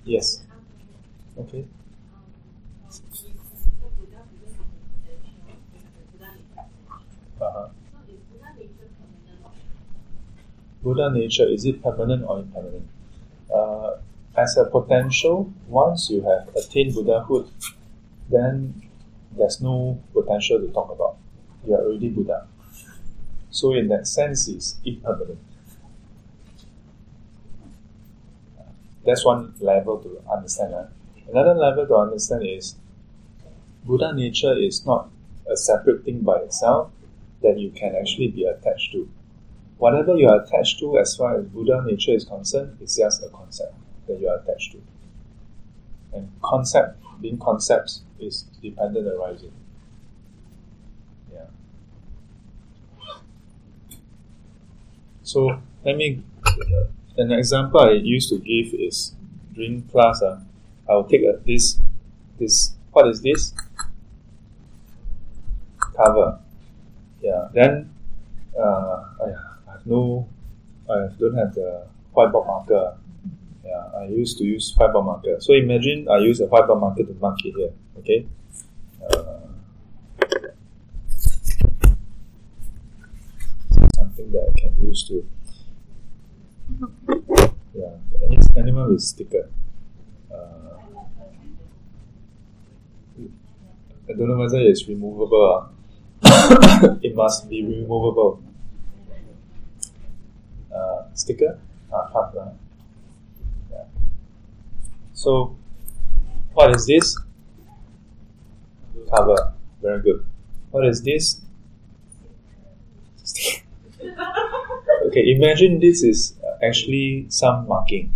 Yes. Okay. Buddha nature, is it permanent or impermanent? As a potential, once you have attained Buddhahood, then there's no potential to talk about. You are already Buddha. So in that sense, it's impermanent. That's one level to understand. Another level to understand is Buddha nature is not a separate thing by itself that you can actually be attached to. Whatever you are attached to, as far as Buddha nature is concerned, is just a concept that you are attached to. And concepts is dependent arising. Yeah. So let me. An example I used to give is during class. I'll take this. What is this? Cover. Yeah. Then I don't have the whiteboard marker. Yeah. I used to use whiteboard marker. So imagine I use a whiteboard marker to mark it here. Okay. Something that I can use to. Yeah, it's animal with sticker. I don't know whether it's removable. It must be removable. Sticker? Yeah. So, what is this? Cover. Very good. What is this? Sticker. Okay, imagine this is actually some marking.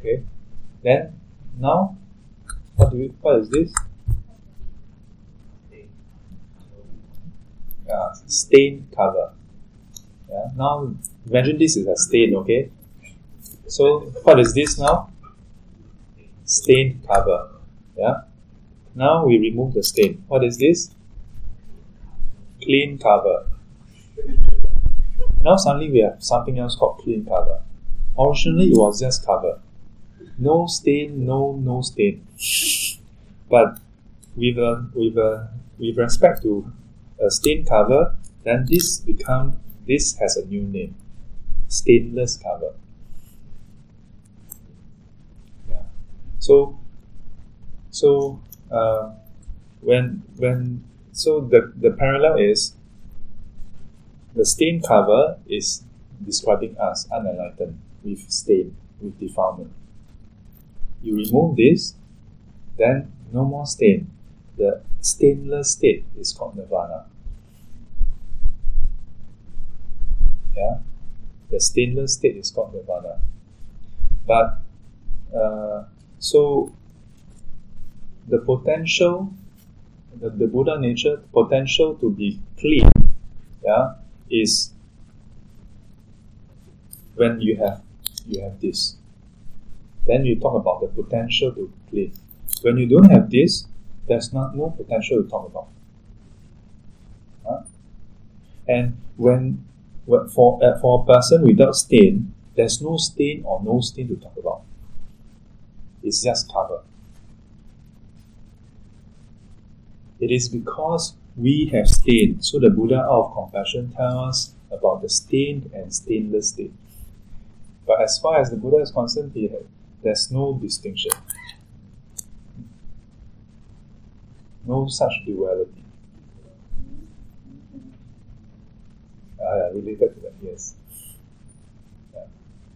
Okay. Then now what is this? Stain cover. Yeah. Now imagine this is a stain, okay? So what is this now? Stain cover. Yeah. Now we remove the stain. What is this? Clean cover. Now suddenly we have something else called clean cover. Originally it was just cover. No stain, no stain. But with respect to a stain cover, then this has a new name. Stainless cover. Yeah. So the parallel is the stain cover is describing us unenlightened with stain, with defilement. You remove this, then no more stain. The stainless state is called nirvana. Yeah, the stainless state is called nirvana. But so the potential, the Buddha nature potential to be clean, yeah, is when you have this. Then you talk about the potential to clean. When you don't have this, there's no potential to talk about. Huh? And when for a person without stain, there's no stain or no stain to talk about. It's just cover. It is because we have stain. So the Buddha out of compassion tells us about the stained and stainless state. But as far as the Buddha is concerned, there's no distinction. No such duality. Related to that, yes. Yeah.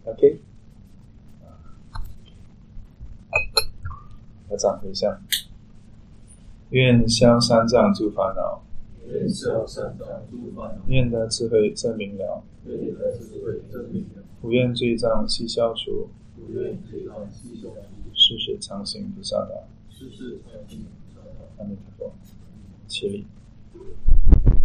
Okay? Let's answer this one. 愿消三障诸烦恼， 愿得智慧真明了， 不愿罪障悉消除， 世世常行菩萨道。阿弥陀佛，起立。